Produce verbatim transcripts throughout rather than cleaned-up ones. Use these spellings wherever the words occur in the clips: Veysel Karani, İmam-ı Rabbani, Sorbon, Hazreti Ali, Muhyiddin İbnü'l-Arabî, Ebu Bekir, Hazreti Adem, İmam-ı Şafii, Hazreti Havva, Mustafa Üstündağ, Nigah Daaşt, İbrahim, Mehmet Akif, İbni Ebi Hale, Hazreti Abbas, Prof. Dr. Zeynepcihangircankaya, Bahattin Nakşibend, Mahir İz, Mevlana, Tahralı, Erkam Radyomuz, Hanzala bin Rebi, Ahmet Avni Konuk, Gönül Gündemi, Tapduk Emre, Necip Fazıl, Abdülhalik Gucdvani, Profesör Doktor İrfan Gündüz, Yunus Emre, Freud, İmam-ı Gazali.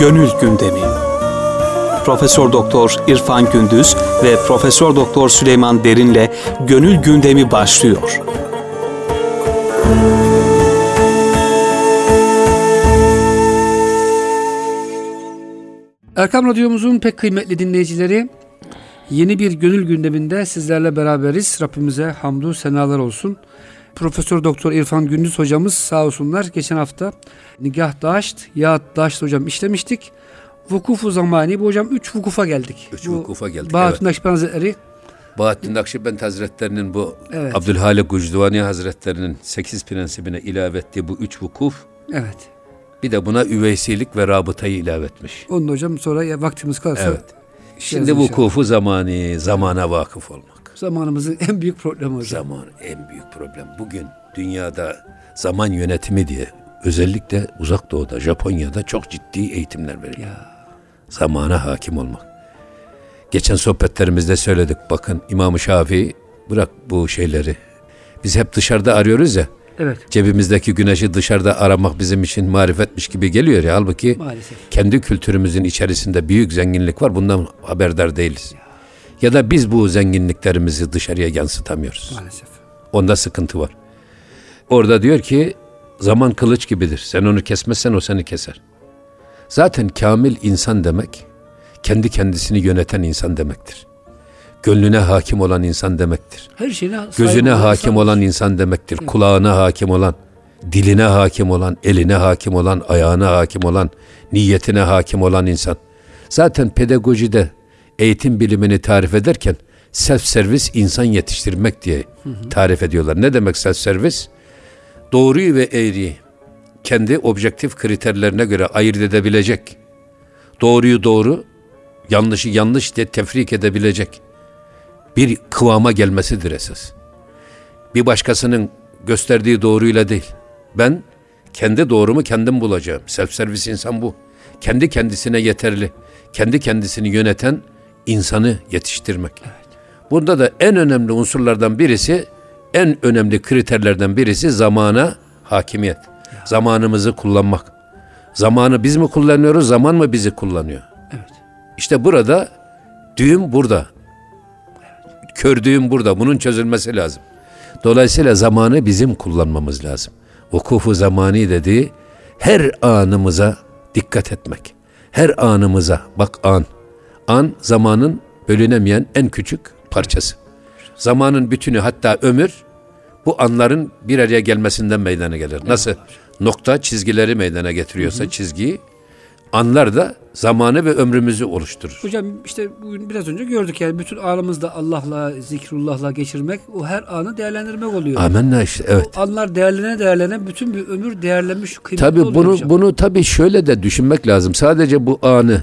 Gönül Gündemi. Profesör Doktor İrfan Gündüz ve Profesör Doktor Süleyman Derin'le Gönül Gündemi başlıyor. Erkam Radyomuzun pek kıymetli dinleyicileri, yeni bir Gönül Gündemi'nde sizlerle beraberiz. Rabbimize hamdü senalar olsun. Profesör Doktor İrfan Gündüz hocamız sağ olsunlar. Geçen hafta Nigah Daaşt, Yahut Daaşt hocam işlemiştik. Vukufu zamani, bu hocam üç vukufa geldik. Üç bu, vukufa geldik, Bahattin evet. Akşibent Hazretleri. Bahattin Nakşibend Hazretlerinin bu evet. Abdülhalik Gucdvani Hazretlerinin sekiz prensibine ilave ettiği bu üç vukuf. Evet. Bir de buna üveysilik ve rabıtayı ilave etmiş. Onu hocam sonra ya vaktimiz kalırsa. Evet. Şimdi vukufu zamani, zamana vakıf olmak. Zamanımızın en büyük problemi hocam. Zaman en büyük problem. Bugün dünyada zaman yönetimi diye özellikle Uzak Doğu'da, Japonya'da çok ciddi eğitimler veriliyor. Ya. Zamana hakim olmak. Geçen sohbetlerimizde söyledik, bakın İmam-ı Şafii, bırak bu şeyleri. Biz hep dışarıda arıyoruz ya. Evet. Cebimizdeki güneşi dışarıda aramak bizim için marifetmiş gibi geliyor ya. Halbuki maalesef kendi kültürümüzün içerisinde büyük zenginlik var. Bundan haberdar değiliz. Ya, ya da biz bu zenginliklerimizi dışarıya yansıtamıyoruz. Maalesef. Onda sıkıntı var. Orada diyor ki zaman kılıç gibidir. Sen onu kesmezsen o seni keser. Zaten kamil insan demek kendi kendisini yöneten insan demektir. Gönlüne hakim olan insan demektir. Her şeyine gözüne hakim olan, olan insan demektir. Evet. Kulağına hakim olan, diline hakim olan, eline hakim olan, ayağına hakim olan, niyetine hakim olan insan. Zaten pedagojide eğitim bilimini tarif ederken self-servis insan yetiştirmek diye hı hı. tarif ediyorlar. Ne demek self-servis? Doğruyu ve eğriyi kendi objektif kriterlerine göre ayırt edebilecek. Doğruyu doğru, yanlışı yanlış diye tefrik edebilecek bir kıvama gelmesidir esas. Bir başkasının gösterdiği doğruyla değil. Ben kendi doğrumu kendim bulacağım. Self-servis insan bu. Kendi kendisine yeterli, kendi kendisini yöneten insanı yetiştirmek. Evet. Bunda da en önemli unsurlardan birisi, en önemli kriterlerden birisi zamana hakimiyet. Ya. Zamanımızı kullanmak. Zamanı biz mi kullanıyoruz, zaman mı bizi kullanıyor? Evet. İşte burada, düğüm burada. Kördüğüm burada. Bunun çözülmesi lazım. Dolayısıyla zamanı bizim kullanmamız lazım. Vukufu zamani dediği her anımıza dikkat etmek. Her anımıza. Bak an. An zamanın bölünemeyen en küçük parçası. Zamanın bütünü hatta ömür bu anların bir araya gelmesinden meydana gelir. Nasıl nokta çizgileri meydana getiriyorsa hı hı. çizgiyi, anlar da zamanı ve ömrümüzü oluşturur. Hocam işte bugün biraz önce gördük yani bütün anımızda Allah'la, zikrullah'la geçirmek o her anı değerlendirmek oluyor. Amenna işte evet. O anlar değerlene değerlene bütün bir ömür değerlenmiş kıymetli tabii oluyor. Tabii bunu hocam. bunu tabii şöyle de düşünmek lazım. Sadece bu anı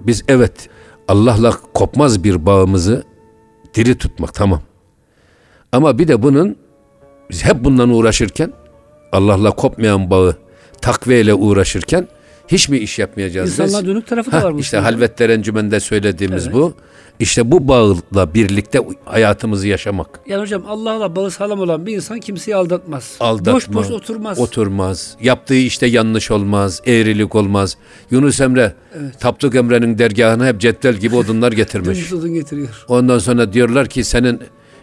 biz evet Allah'la kopmaz bir bağımızı diri tutmak tamam. Ama bir de bunun biz hep bundan uğraşırken Allah'la kopmayan bağı takveyle uğraşırken hiç mi iş yapmayacağız? İnsanlığa biz? Dönük tarafı ha, da var. İşte Halvet Derencümen'de söylediğimiz evet. bu. İşte bu bağla birlikte hayatımızı yaşamak. Yani hocam Allah'la bağı sağlam olan bir insan kimseyi aldatmaz. Aldatma, boş boş oturmaz. Oturmaz. Yaptığı işte yanlış olmaz. Eğrilik olmaz. Yunus Emre evet. Tapduk Emre'nin dergahına hep cetvel gibi odunlar getirmiş. Odun getiriyor. Ondan sonra diyorlar ki senin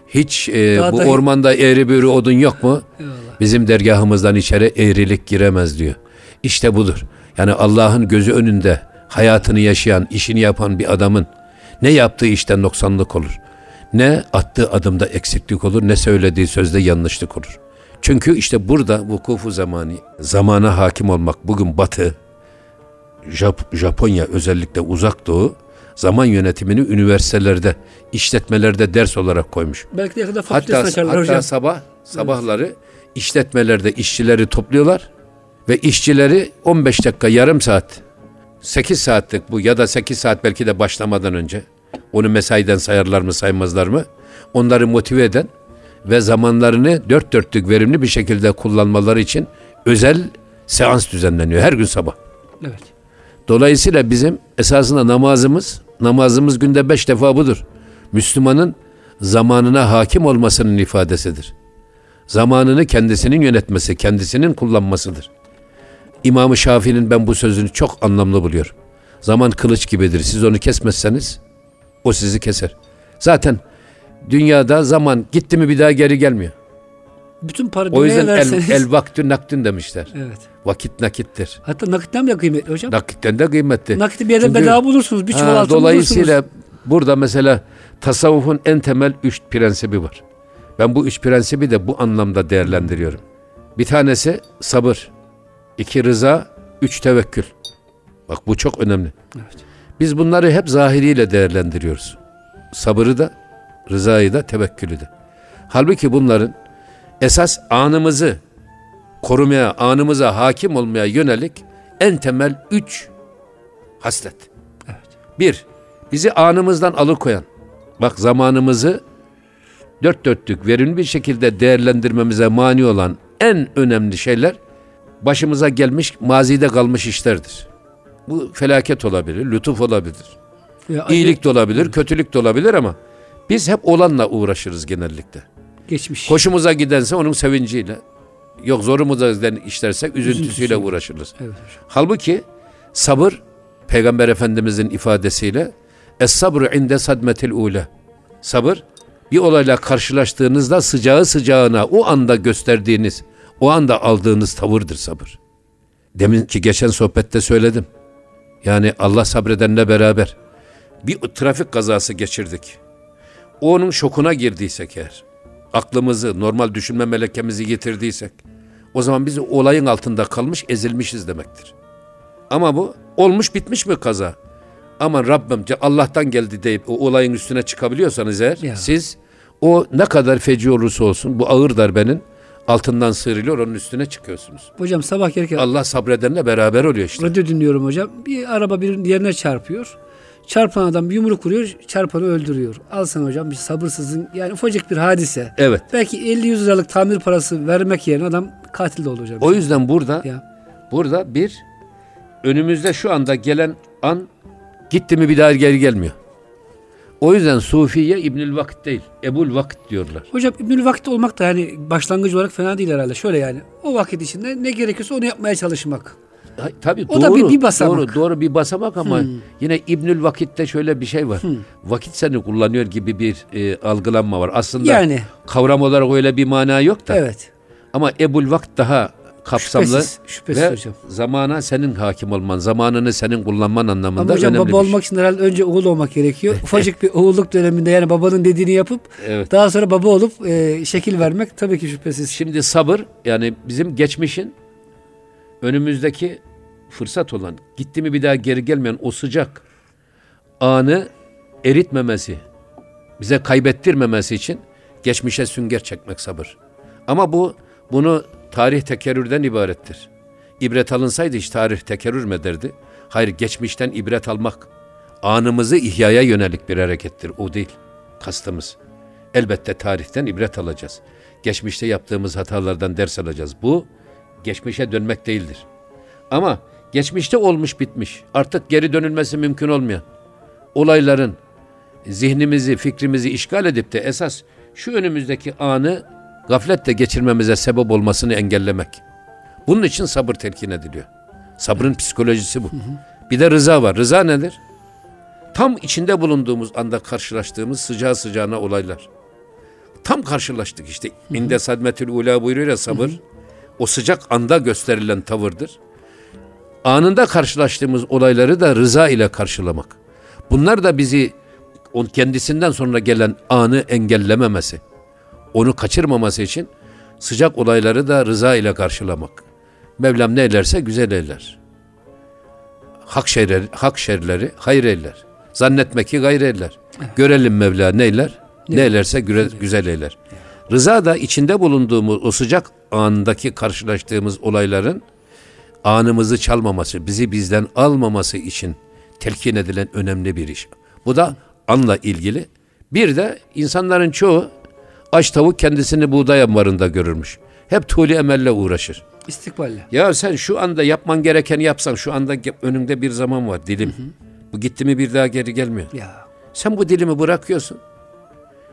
hiç e, bu da ormanda eğri büğrü odun yok mu? Eyvallah. Bizim dergahımızdan içeri eğrilik giremez diyor. İşte budur. Yani Allah'ın gözü önünde hayatını yaşayan, işini yapan bir adamın ne yaptığı işte noksanlık olur, ne attığı adımda eksiklik olur, ne söylediği sözde yanlışlık olur. Çünkü işte burada vukufu zamani, zamana hakim olmak bugün Batı, Jap- Japonya özellikle Uzak Doğu zaman yönetimini üniversitelerde, işletmelerde ders olarak koymuş. Belki de hatta, hatta hocam. sabah sabahları evet. işletmelerde işçileri topluyorlar. Ve işçileri on beş dakika, yarım saat, sekiz saatlik bu ya da sekiz saat belki de başlamadan önce onu mesaiden sayarlar mı saymazlar mı? Onları motive eden ve zamanlarını dört dörtlük verimli bir şekilde kullanmaları için özel seans düzenleniyor her gün sabah. Evet. Dolayısıyla bizim esasında namazımız, namazımız günde beş defa budur. Müslümanın zamanına hakim olmasının ifadesidir. Zamanını kendisinin yönetmesi, kendisinin kullanmasıdır. İmam-ı Şafii'nin ben bu sözünü çok anlamlı buluyorum. Zaman kılıç gibidir. Siz onu kesmezseniz o sizi keser. Zaten dünyada zaman gitti mi bir daha geri gelmiyor. Bütün para o yüzden el, el vakti nakdin demişler. Evet. Vakit nakittir. Hatta nakitten bile kıymetli hocam. Nakitten de kıymetli. Nakiti bir yerden bedava bulursunuz. Bir çuval altın bulursunuz. Dolayısıyla burada mesela tasavvufun en temel üç prensibi var. Ben bu üç prensibi de bu anlamda değerlendiriyorum. Bir tanesi sabır. İki rıza, üç tevekkül. Bak bu çok önemli. Evet. Biz bunları hep zahiriyle değerlendiriyoruz. Sabırı da, rızayı da, tevekkülü de. Halbuki bunların esas anımızı korumaya, anımıza hakim olmaya yönelik en temel üç haslet. Evet. Bir, bizi anımızdan alıkoyan, bak zamanımızı dört dörtlük verimli bir şekilde değerlendirmemize mani olan en önemli şeyler başımıza gelmiş, mazide kalmış işlerdir. Bu felaket olabilir, lütuf olabilir, ya, iyilik ay- de olabilir, kötülük de olabilir ama biz hep olanla uğraşırız genellikle. Geçmiş. Hoşumuza gidense onun sevinciyle, yok zorumuza giden işlersek üzüntüsüyle, üzüntüsüyle uğraşırız. Evet. Halbuki sabır, Peygamber Efendimizin ifadesiyle es-sabru inde sadmetil ule. Sabır, bir olayla karşılaştığınızda sıcağı sıcağına o anda gösterdiğiniz, o anda aldığınız tavırdır sabır. Demin ki geçen sohbette söyledim. Yani Allah sabredenle beraber bir trafik kazası geçirdik. Onun şokuna girdiysek eğer, aklımızı, normal düşünme melekemizi yitirdiysek, o zaman biz olayın altında kalmış, ezilmişiz demektir. Ama bu olmuş bitmiş mi kaza? Aman Rabbim Allah'tan geldi deyip o olayın üstüne çıkabiliyorsanız eğer, ya. siz o ne kadar feci olursa olsun bu ağır darbenin altından sıyrılıyor, onun üstüne çıkıyorsunuz. Hocam sabah erken Allah sabredenle beraber oluyor işte. Radyo dinliyorum hocam. Bir araba bir yerine çarpıyor. Çarpan adam bir yumruk vuruyor, çarpanı öldürüyor. Al sana hocam bir sabırsızın, yani ufacık bir hadise. Evet. Belki elli yüz liralık tamir parası vermek yerine adam katil de olur hocam. O yüzden burada ya. burada bir önümüzde şu anda gelen an gitti mi bir daha geri gelmiyor. O yüzden Sufiye İbnü'l Vakit değil, Ebul Vakit diyorlar. Hocam İbnü'l Vakit olmak da yani başlangıcı olarak fena değil herhalde. Şöyle yani o vakit içinde ne gerekiyorsa onu yapmaya çalışmak. Ha, tabii o doğru, da bir, bir basamak. Doğru, doğru bir basamak ama hmm. yine İbnü'l Vakit'te şöyle bir şey var. Hmm. Vakit seni kullanıyor gibi bir e, algılanma var. Aslında yani, kavram olarak öyle bir mana yok da. Evet. Ama Ebul Vakit daha kapsamlı. Şüphesiz, şüphesiz ve hocam. Zamana senin hakim olman, zamanını senin kullanman anlamında önemli. Ama hocam baba olmak şey. için herhalde önce oğul olmak gerekiyor. Ufacık bir oğulluk döneminde yani babanın dediğini yapıp evet. daha sonra baba olup e, şekil vermek tabii ki şüphesiz. Şimdi sabır yani bizim geçmişin önümüzdeki fırsat olan, gitti mi bir daha geri gelmeyen o sıcak anı eritmemesi, bize kaybettirmemesi için geçmişe sünger çekmek sabır. Ama bu bunu tarih tekerrürden ibarettir. İbret alınsaydı hiç tarih tekerrür mü derdi? Hayır, geçmişten ibret almak, anımızı ihyaya yönelik bir harekettir. O değil, kastımız. Elbette tarihten ibret alacağız. Geçmişte yaptığımız hatalardan ders alacağız. Bu, geçmişe dönmek değildir. Ama geçmişte olmuş bitmiş, artık geri dönülmesi mümkün olmayan olayların zihnimizi, fikrimizi işgal edip de esas şu önümüzdeki anı gafletle geçirmemize sebep olmasını engellemek. Bunun için sabır telkin ediliyor. Sabrın psikolojisi bu. Hı hı. Bir de rıza var. Rıza nedir? Tam içinde bulunduğumuz anda karşılaştığımız sıcağı sıcağına olaylar. Tam karşılaştık işte. İnde sadmetül ula buyuruyor ya sabır. Hı hı. O sıcak anda gösterilen tavırdır. Anında karşılaştığımız olayları da rıza ile karşılamak. Bunlar da bizi kendisinden sonra gelen anı engellememesi, onu kaçırmaması için sıcak olayları da rıza ile karşılamak. Mevlam ne eylerse güzel eyler. Hak şerleri, hak şerleri hayır eyler. Zannetmek ki gayr eyler. Görelim Mevla ne eyler? Ne eylerse güzel, güzel eyler. Rıza da içinde bulunduğumuz o sıcak andaki karşılaştığımız olayların anımızı çalmaması, bizi bizden almaması için telkin edilen önemli bir iş. Bu da anla ilgili. Bir de insanların çoğu aç tavuk kendisini buğday ambarında görürmüş. Hep tuğli emelle uğraşır. İstikballe. Ya sen şu anda yapman gerekeni yapsan, şu anda önünde bir zaman var dilim. Hı hı. Bu gitti mi bir daha geri gelmiyor. Ya. Sen bu dilimi bırakıyorsun.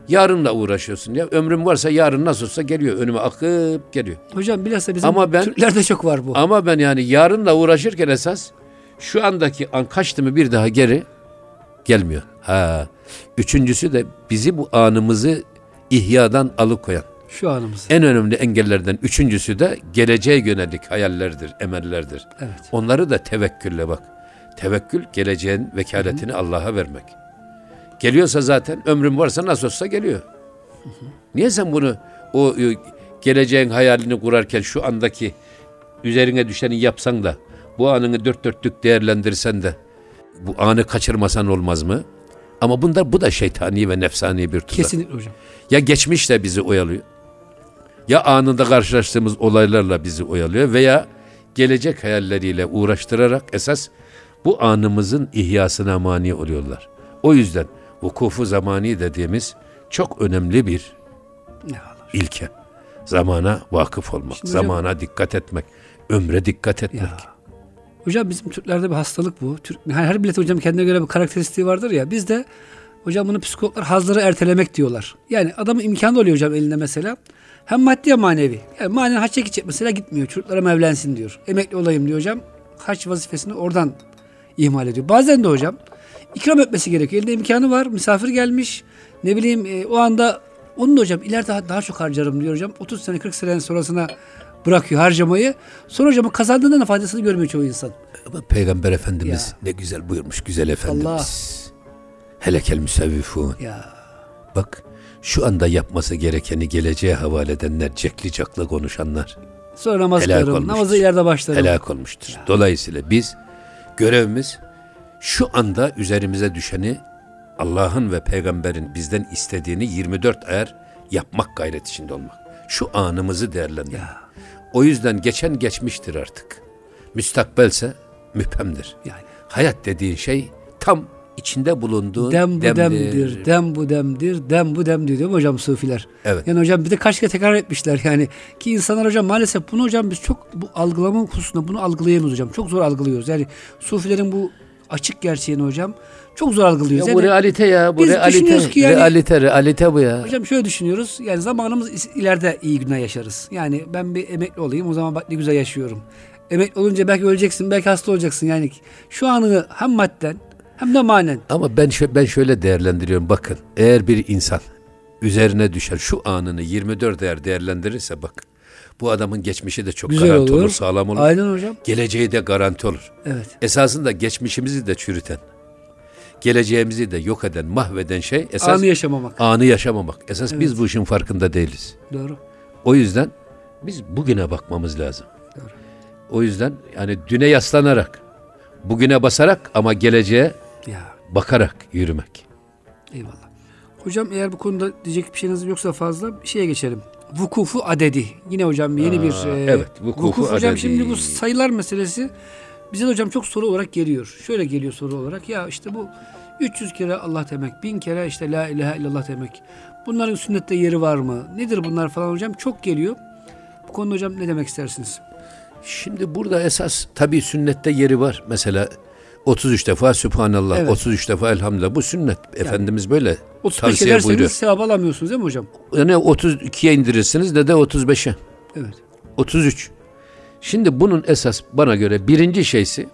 Yarınla uğraşıyorsun ya. Ömrüm varsa yarın nasıl olsa geliyor. Önüme akıp geliyor. Hocam bilhassa bizim ama ben, Türklerde çok var bu. Ama ben yani yarınla uğraşırken esas şu andaki an kaçtı mı bir daha geri gelmiyor. Ha. Üçüncüsü de bizi bu anımızı ihyadan alıkoyan. Şu anımızı. En önemli engellerden üçüncüsü de geleceğe yönelik hayallerdir, emellerdir. Evet. Onları da tevekkülle bak. Tevekkül geleceğin vekaletini hı hı. Allah'a vermek. Geliyorsa zaten ömrüm varsa nasıl olsa geliyor. Hı hı. Niye sen bunu o geleceğin hayalini kurarken şu andaki üzerine düşeni yapsan da bu anını dört dörtlük değerlendirsen de bu anı kaçırmasan olmaz mı? Ama bunlar bu da şeytani ve nefsani bir tuzak. Kesinlikle hocam. Ya geçmiş de bizi oyalıyor. Ya anında karşılaştığımız olaylarla bizi oyalıyor veya gelecek hayalleriyle uğraştırarak esas bu anımızın ihyasına mani oluyorlar. O yüzden vukufu zamani dediğimiz çok önemli bir ilke. Zamana vakıf olmak, şimdi zamana hocam, dikkat etmek, ömre dikkat etmek. Ya. Hocam bizim Türklerde bir hastalık bu. Türk, her millet hocam kendine göre bir karakteristiği vardır ya. Bizde hocam bunu psikologlar hazları ertelemek diyorlar. Yani adamın imkanı oluyor hocam elinde mesela. Hem maddi hem manevi. Yani manen haçça gidecek mesela gitmiyor. Çocuklarım evlensin diyor. Emekli olayım diyor hocam. Haç vazifesini oradan ihmal ediyor. Bazen de hocam ikram etmesi gerekiyor. Elinde imkanı var. Misafir gelmiş. Ne bileyim e, o anda onu da hocam ileride daha, daha çok harcarım diyor hocam. otuz sene kırk sene sonrasına bırakıyor harcamayı. Sonra hocam kazandığından da faydasını görmüyor çoğu insan. Ama Peygamber Efendimiz ya. Ne güzel buyurmuş güzel Efendimiz. Allah. Helekel müsevvifun. Ya. Bak şu anda yapması gerekeni geleceğe havale edenler, cekli cakla konuşanlar. Sonra namaz kılarım. Namazı ileride başlarım. Helak olmuştur. Ya. Dolayısıyla biz görevimiz şu anda üzerimize düşeni Allah'ın ve Peygamber'in bizden istediğini yirmi dört ayar yapmak gayret içinde olmak. Şu anımızı değerlendirmek. O yüzden geçen geçmiştir artık. Müstakbelse müphemdir. Yani hayat dediğin şey tam içinde bulunduğun dem bu demdir. demdir. Dem bu demdir. Dem bu demdir diyor hocam sufiler. Evet. Yani hocam bir de kaç kere tekrar etmişler yani ki insanlar hocam maalesef bunu hocam biz çok bu algılama hususunda bunu algılayamıyoruz hocam. Çok zor algılıyoruz. Yani sufilerin bu açık gerçeğini hocam çok zor algılıyoruz. Ya bu yani realite ya. Bu biz realite, düşünüyoruz ki yani. Realite, realite bu ya. Hocam şöyle düşünüyoruz. Yani zamanımız ileride iyi günler yaşarız. Yani ben bir emekli olayım o zaman bak ne güzel yaşıyorum. Emekli olunca belki öleceksin, belki hasta olacaksın. Yani şu anını hem madden hem de manen. Ama ben, ben şöyle değerlendiriyorum. Bakın eğer bir insan üzerine düşer şu anını yirmi dört eğer değerlendirirse bak. Bu adamın geçmişi de çok güzel garanti olur. olur, sağlam olur. Aynen hocam. Geleceği de garanti olur. Evet. Esasında geçmişimizi de çürüten, geleceğimizi de yok eden, mahveden şey esas anı yaşamamak. Anı yaşamamak. Esas evet. Biz bu işin farkında değiliz. Doğru. O yüzden biz bugüne bakmamız lazım. Doğru. O yüzden yani düne yaslanarak, bugüne basarak ama geleceğe ya. Bakarak yürümek. Eyvallah. Hocam eğer bu konuda diyecek bir şeyiniz yoksa fazla bir şeye geçelim. Vukufu adedi. Yine hocam yeni Aa, bir e, evet, vukufu vukuf hocam adedi. Şimdi bu sayılar meselesi bize de hocam çok soru olarak geliyor. Şöyle geliyor soru olarak ya işte bu üç yüz kere Allah demek, bin kere işte la ilahe illallah demek. Bunların sünnette yeri var mı? Nedir bunlar falan hocam? Çok geliyor. Bu konuda hocam ne demek istersiniz? Şimdi burada esas tabii sünnette yeri var. Mesela otuz üç defa Sübhanallah, evet. otuz üç defa Elhamdülillah. Bu sünnet. Yani, Efendimiz böyle tavsiye ederseniz buyuruyor. Sevap alamıyorsunuz değil mi hocam? Yani otuz ikiye indirirsiniz de de otuz beşe. Evet. otuz üç. Şimdi bunun esas bana göre birinci şeysi,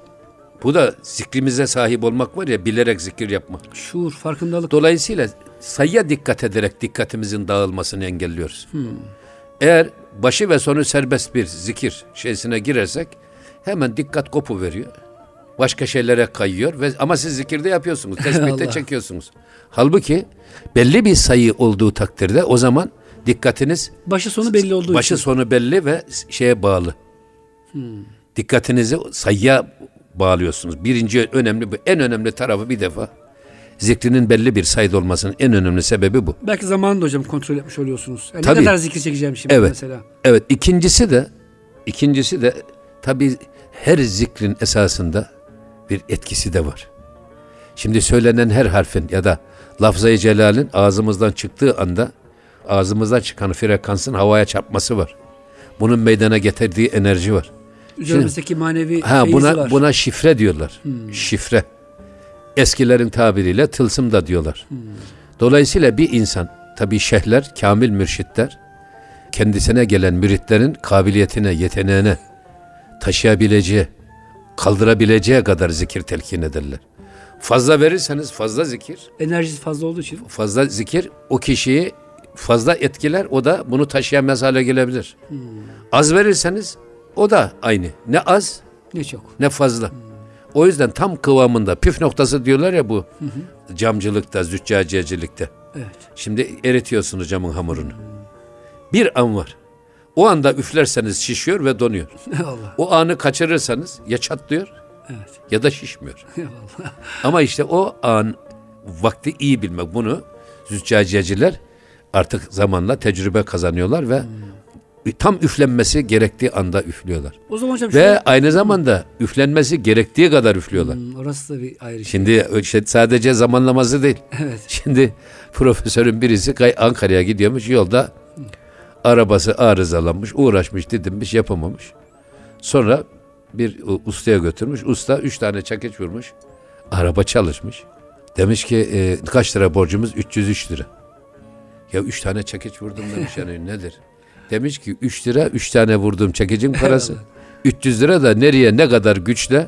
bu da zikrimize sahip olmak var ya, bilerek zikir yapmak. Şuur, farkındalık. Dolayısıyla sayıya dikkat ederek dikkatimizin dağılmasını engelliyoruz. Hmm. Eğer başı ve sonu serbest bir zikir şeysine girersek hemen dikkat kopuveriyor. Başka şeylere kayıyor ve ama siz zikirde yapıyorsunuz, tesbihte çekiyorsunuz. Halbuki belli bir sayı olduğu takdirde o zaman dikkatiniz başı sonu belli olduğu başı için. sonu belli ve şeye bağlı. Hmm. Dikkatinizi sayıya bağlıyorsunuz. Birinci önemli, en önemli tarafı bir defa zikrinin belli bir sayıda olmasının en önemli sebebi bu. Belki zamanında hocam kontrol etmiş oluyorsunuz. Yani tabii. Ne kadar zikir çekeceğim şimdi evet. mesela. Evet. İkincisi de ikincisi de tabii her zikrin esasında bir etkisi de var. Şimdi söylenen her harfin ya da lafzayı celalin ağzımızdan çıktığı anda ağzımızdan çıkan frekansın havaya çarpması var. Bunun meydana getirdiği enerji var. Üzerimizdeki şimdi, manevi ha, buna, var. Buna şifre diyorlar. Hmm. Şifre. Eskilerin tabiriyle tılsım da diyorlar. Hmm. Dolayısıyla bir insan Tabi şeyhler, kamil mürşitler kendisine gelen müritlerin kabiliyetine, yeteneğine, taşıyabileceği, kaldırabileceği kadar zikir telkin ederler. Fazla verirseniz fazla zikir. Enerjisi fazla olduğu için. Fazla zikir o kişiyi fazla etkiler, o da bunu taşıyamaz hale gelebilir. Hmm. Az verirseniz o da aynı. Ne az ne çok ne fazla. Hmm. O yüzden tam kıvamında, püf noktası diyorlar ya bu, hı hı, camcılıkta, züccaciyecilikte. Evet. Şimdi eritiyorsunuz camın hamurunu. Bir an var. O anda üflerseniz şişiyor ve donuyor. Allah. O anı kaçırırsanız ya çatlıyor, evet, ya da şişmiyor. Allah. Ama işte o an, vakti iyi bilmek, bunu züccaciyeciler artık zamanla tecrübe kazanıyorlar ve hmm. tam üflenmesi gerektiği anda üflüyorlar. O zaman hocam ve şöyle... aynı zamanda üflenmesi gerektiği kadar üflüyorlar. Hmm, orası da bir ayrı şimdi şey. Şimdi sadece zamanlaması değil. Evet. Şimdi profesörün birisi Ankara'ya gidiyormuş, yolda hmm. arabası arızalanmış, uğraşmış, didinmiş, yapamamış. Sonra bir ustaya götürmüş. Usta üç tane çekiç vurmuş. Araba çalışmış. Demiş ki e, kaç lira borcumuz? üç yüz üç lira. Ya üç tane çekiç vurdum demiş, yani nedir? Demiş ki üç lira, üç tane vurduğum çekicin parası. üç yüz lira da nereye ne kadar güçle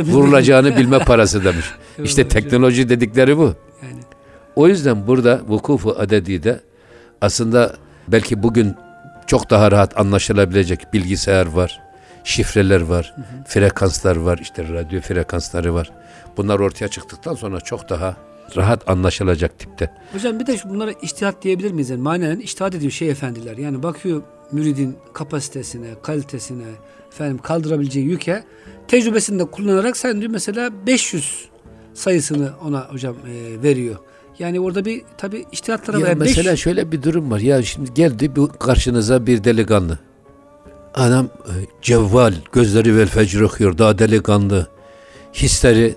vurulacağını bilme parası demiş. İşte teknoloji dedikleri bu. Yani. O yüzden burada vukufu adedi de aslında belki bugün çok daha rahat anlaşılabilecek, bilgisayar var, şifreler var, hı hı, frekanslar var, işte radyo frekansları var. Bunlar ortaya çıktıktan sonra çok daha rahat anlaşılacak tipte. Hocam bir de bunlara içtihat diyebilir miyiz? Yani manen içtihat dediğim şey efendiler. Yani bakıyor müridin kapasitesine, kalitesine, efendim kaldırabileceği yüke, tecrübesini de kullanarak sen diyor mesela beş yüz sayısını ona hocam e, veriyor. Yani orada bir tabii içtihatlara var. Yani mesela beş... şöyle bir durum var. Ya şimdi geldi bu karşınıza bir delikanlı. Adam e, cevval, gözleri vel fecr okuyor. Daha delikanlı. Hisleri,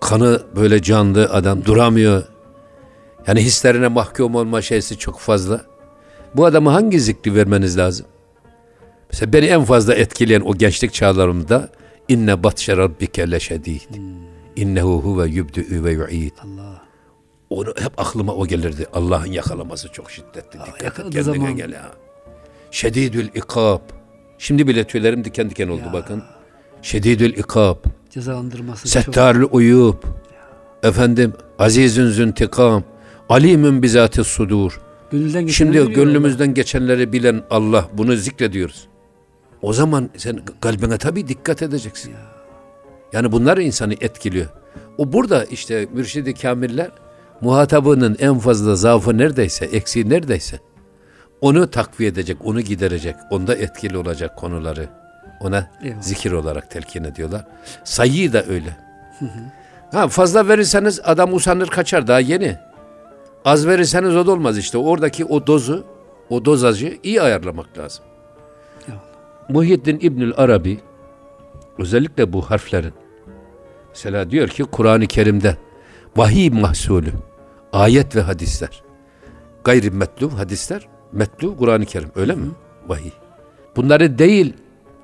kanı böyle canlı, adam duramıyor. Yani hislerine mahkum olma şeysi çok fazla. Bu adama hangi zikri vermeniz lazım? Mesela beni en fazla etkileyen o gençlik çağlarımda inne batşe rabbike leşedîd. İnnehu huve yübdü ve yu'id. Allah. Onu hep aklıma o gelirdi. Allah'ın yakalaması çok şiddetli. Aa, dikkat et, kendine gel ha. Şedidül ikab. Şimdi bile tüylerim diken diken oldu ya. Bakın. Şedidül ikab. Cezalandırması. Settarül uyub. Efendim, azizün züntikam. Alimün bizati sudur. Şimdi gönlümüzden Allah, geçenleri bilen Allah, bunu zikrediyoruz. O zaman sen kalbine tabii dikkat edeceksin. Ya. Yani bunlar insanı etkiliyor. O burada işte mürşid-i kamiller muhatabının en fazla zaafı neredeyse, eksiği neredeyse onu takviye edecek, onu giderecek, onda etkili olacak konuları ona, eyvallah, zikir olarak telkin ediyorlar. Sayıyı da öyle. Hı hı. Ha, fazla verirseniz adam usanır kaçar, daha yeni. Az verirseniz o da olmaz işte. Oradaki o dozu, o dozajı iyi ayarlamak lazım. Eyvallah. Muhyiddin İbnü'l-Arabî özellikle bu harflerin, mesela diyor ki Kur'an-ı Kerim'de vahiy mahsulü, ayet ve hadisler, gayri metlu hadisler, metlu Kur'an-ı Kerim, öyle mi? Vahiy. Bunları değil,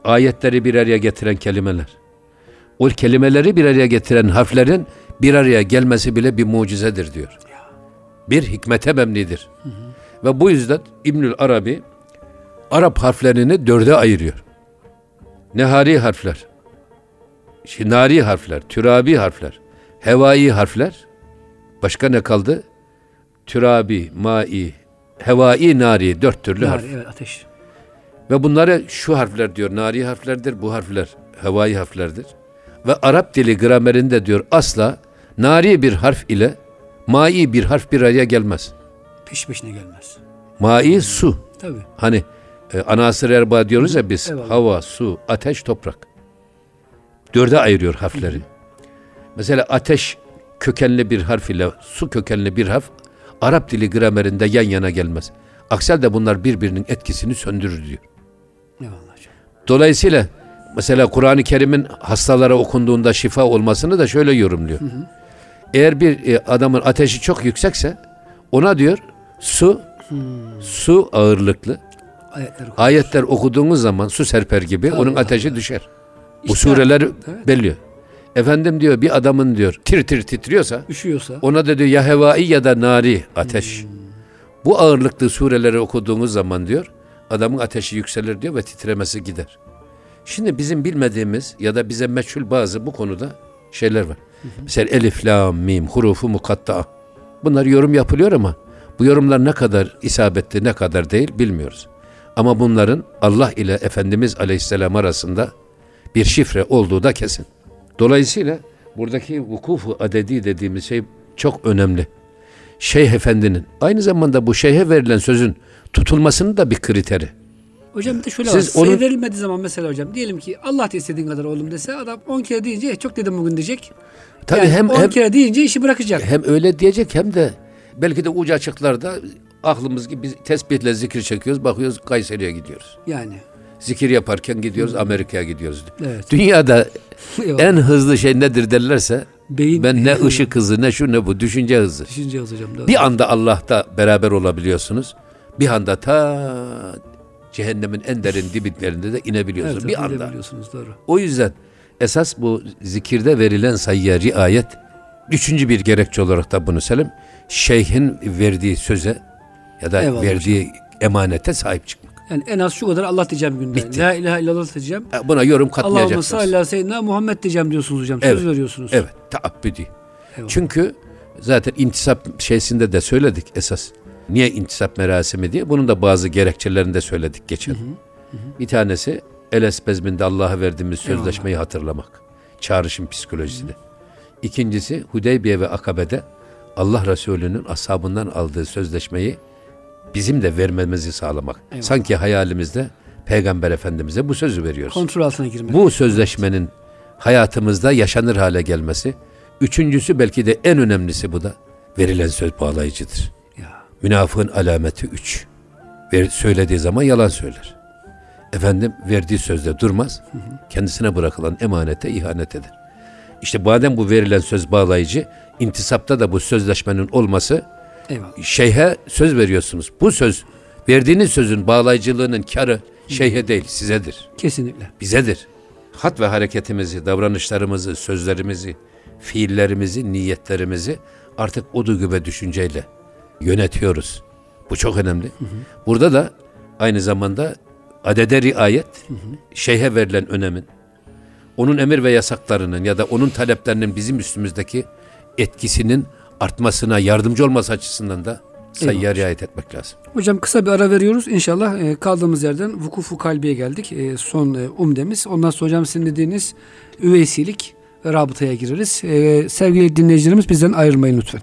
ayetleri bir araya getiren kelimeler. O kelimeleri bir araya getiren harflerin bir araya gelmesi bile bir mucizedir diyor. Bir hikmete memnidir. Hı hı. Ve bu yüzden İbnü'l-Arabî Arap harflerini dörde ayırıyor. Nehari harfler, şinari harfler, türabi harfler, hevai harfler. Başka ne kaldı? Türabi, mai, hevai, nari. Dört türlü nari, harf. Evet, ateş. Ve bunlara şu harfler diyor, nari harflerdir, bu harfler hevai harflerdir. Ve Arap dili gramerinde diyor asla nari bir harf ile mai bir harf bir araya gelmez. Peş peşine gelmez. Mai, su. Tabii. Hani e, anasır erba diyoruz ya biz. Eyvallah. Hava, su, ateş, toprak. Dörde ayırıyor harfleri. Hı. Mesela ateş kökenli bir harf ile su kökenli bir harf Arap dili gramerinde yan yana gelmez. Aksi halde bunlar birbirinin etkisini söndürür diyor. Dolayısıyla mesela Kur'an-ı Kerim'in hastalara okunduğunda şifa olmasını da şöyle yorumluyor. Hı hı. Eğer bir adamın ateşi çok yüksekse ona diyor su, hı, su ağırlıklı. Ayetler, Ayetler okuduğunuz zaman su serper gibi, tabii, onun ateşi tabii düşer. İşte, bu sureler evet belli. Efendim diyor bir adamın diyor tir tir titriyorsa, üşüyorsa, ona da diyor ya hevai ya da nari, ateş. Hmm. Bu ağırlıklı sureleri okuduğumuz zaman diyor, adamın ateşi yükselir diyor ve titremesi gider. Şimdi bizim bilmediğimiz ya da bize meçhul bazı bu konuda şeyler var. Hı hı. Mesela elif, lam, mim, hurufu mukatta'a. Bunlar yorum yapılıyor ama bu yorumlar ne kadar isabetli, ne kadar değil bilmiyoruz. Ama bunların Allah ile Efendimiz Aleyhisselam arasında bir şifre olduğu da kesin. Dolayısıyla buradaki vukufu adedi dediğimiz şey çok önemli. Şeyh Efendi'nin, aynı zamanda bu şeyhe verilen sözün tutulmasının da bir kriteri. Hocam bir de şöyle siz var, onu... sayı verilmediği zaman mesela hocam, diyelim ki Allah da istediğin kadar oğlum dese, adam on kere deyince çok dedim bugün diyecek. Tabii yani hem, on hem, kere deyince işi bırakacak. Hem öyle diyecek hem de belki de ucu açıklarda aklımız gibi biz tesbihle zikir çekiyoruz, bakıyoruz Kayseri'ye gidiyoruz. Yani. Zikir yaparken gidiyoruz, Amerika'ya gidiyoruz. Evet. Dünyada en hızlı şey nedir derlerse, beyin, ben ne beyin. ışık hızı, ne şu ne bu, düşünce hızı. Düşünce hızı hocam. Doğru. Bir anda Allah'ta beraber olabiliyorsunuz, bir anda ta cehennemin en derin dibiklerinde de inebiliyorsunuz. Evet, bir anda. Doğru. O yüzden esas bu zikirde verilen sayıya riayet, üçüncü bir gerekçe olarak da bunu Selim, şeyhin verdiği söze ya da eyvallah verdiği hocam. emanete sahip çıkmak. Yani en az şu kadar Allah diyeceğim günde. Bitti. La ilahe illallah diyeceğim. Buna yorum katmayacaksınız. Allahümme salli ala seyyidina Muhammed diyeceğim diyorsunuz hocam. Söz evet. veriyorsunuz. Evet. Taabbüdi. Çünkü zaten intisap şeysinde de söyledik esas. Niye intisap merasimi diye. Bunun da bazı gerekçelerini de söyledik geçen. Hı hı. Hı hı. Bir tanesi el-es bezminde Allah'a verdiğimiz sözleşmeyi eyvallah. hatırlamak. Çağrışım psikolojisinde. Hı hı. İkincisi Hudeybiye ve Akabe'de Allah Resulü'nün ashabından aldığı sözleşmeyi bizim de vermemizi sağlamak. Eyvallah. Sanki hayalimizde Peygamber Efendimiz'e bu sözü veriyoruz. Kontrol altına girmek. Bu sözleşmenin hayatımızda yaşanır hale gelmesi. Üçüncüsü belki de en önemlisi bu da verilen söz bağlayıcıdır. Ya. Münafığın alameti üç. Ver, söylediği zaman yalan söyler. Efendim verdiği sözde durmaz. Hı hı. Kendisine bırakılan emanete ihanet eder. İşte madem bu verilen söz bağlayıcı, intisapta da bu sözleşmenin olması... Eyvallah. Şeyhe söz veriyorsunuz. Bu söz, verdiğiniz sözün bağlayıcılığının karı şeyhe değil, sizedir. Kesinlikle. Bizedir. Hat ve hareketimizi, davranışlarımızı, sözlerimizi, fiillerimizi, niyetlerimizi artık o duygu ve düşünceyle yönetiyoruz. Bu çok önemli. Hı hı. Burada da aynı zamanda adede riayet, hı hı. şeyhe verilen önemin, onun emir ve yasaklarının ya da onun taleplerinin bizim üstümüzdeki etkisinin artmasına, yardımcı olması açısından da sayıya riayet etmek lazım. Hocam kısa bir ara veriyoruz. İnşallah kaldığımız yerden vukufu kalbiye geldik. Son umdemiz. Ondan sonra hocam sizin dediğiniz üveysilik ve rabıtaya gireriz. Sevgili dinleyicilerimiz bizden ayrılmayın lütfen.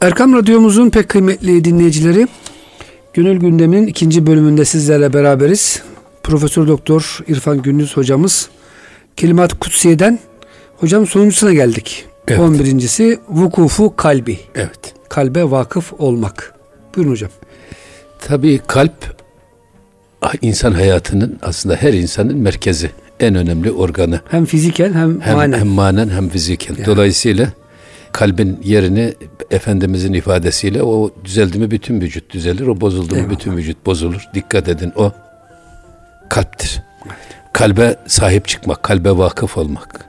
Erkam Radyomuzun pek kıymetli dinleyicileri, Gönül Gündemi'nin ikinci bölümünde sizlerle beraberiz. Profesör Doktor İrfan Gündüz hocamız Kelimat-ı Kutsiye'den hocam sonuncusuna geldik. Evet. On birincisi vukufu kalbi. Evet. Kalbe vakıf olmak. Buyurun hocam. Tabii kalp insan hayatının, aslında her insanın merkezi. En önemli organı. Hem fiziken hem, hem manen. Hem manen hem fiziken. Yani. Dolayısıyla kalbin yerini Efendimizin ifadesiyle o düzeldi mi bütün vücut düzelir. O bozuldu mu bütün vücut bozulur. Dikkat edin, o kalptir. Evet. Kalbe sahip çıkmak, kalbe vakıf olmak.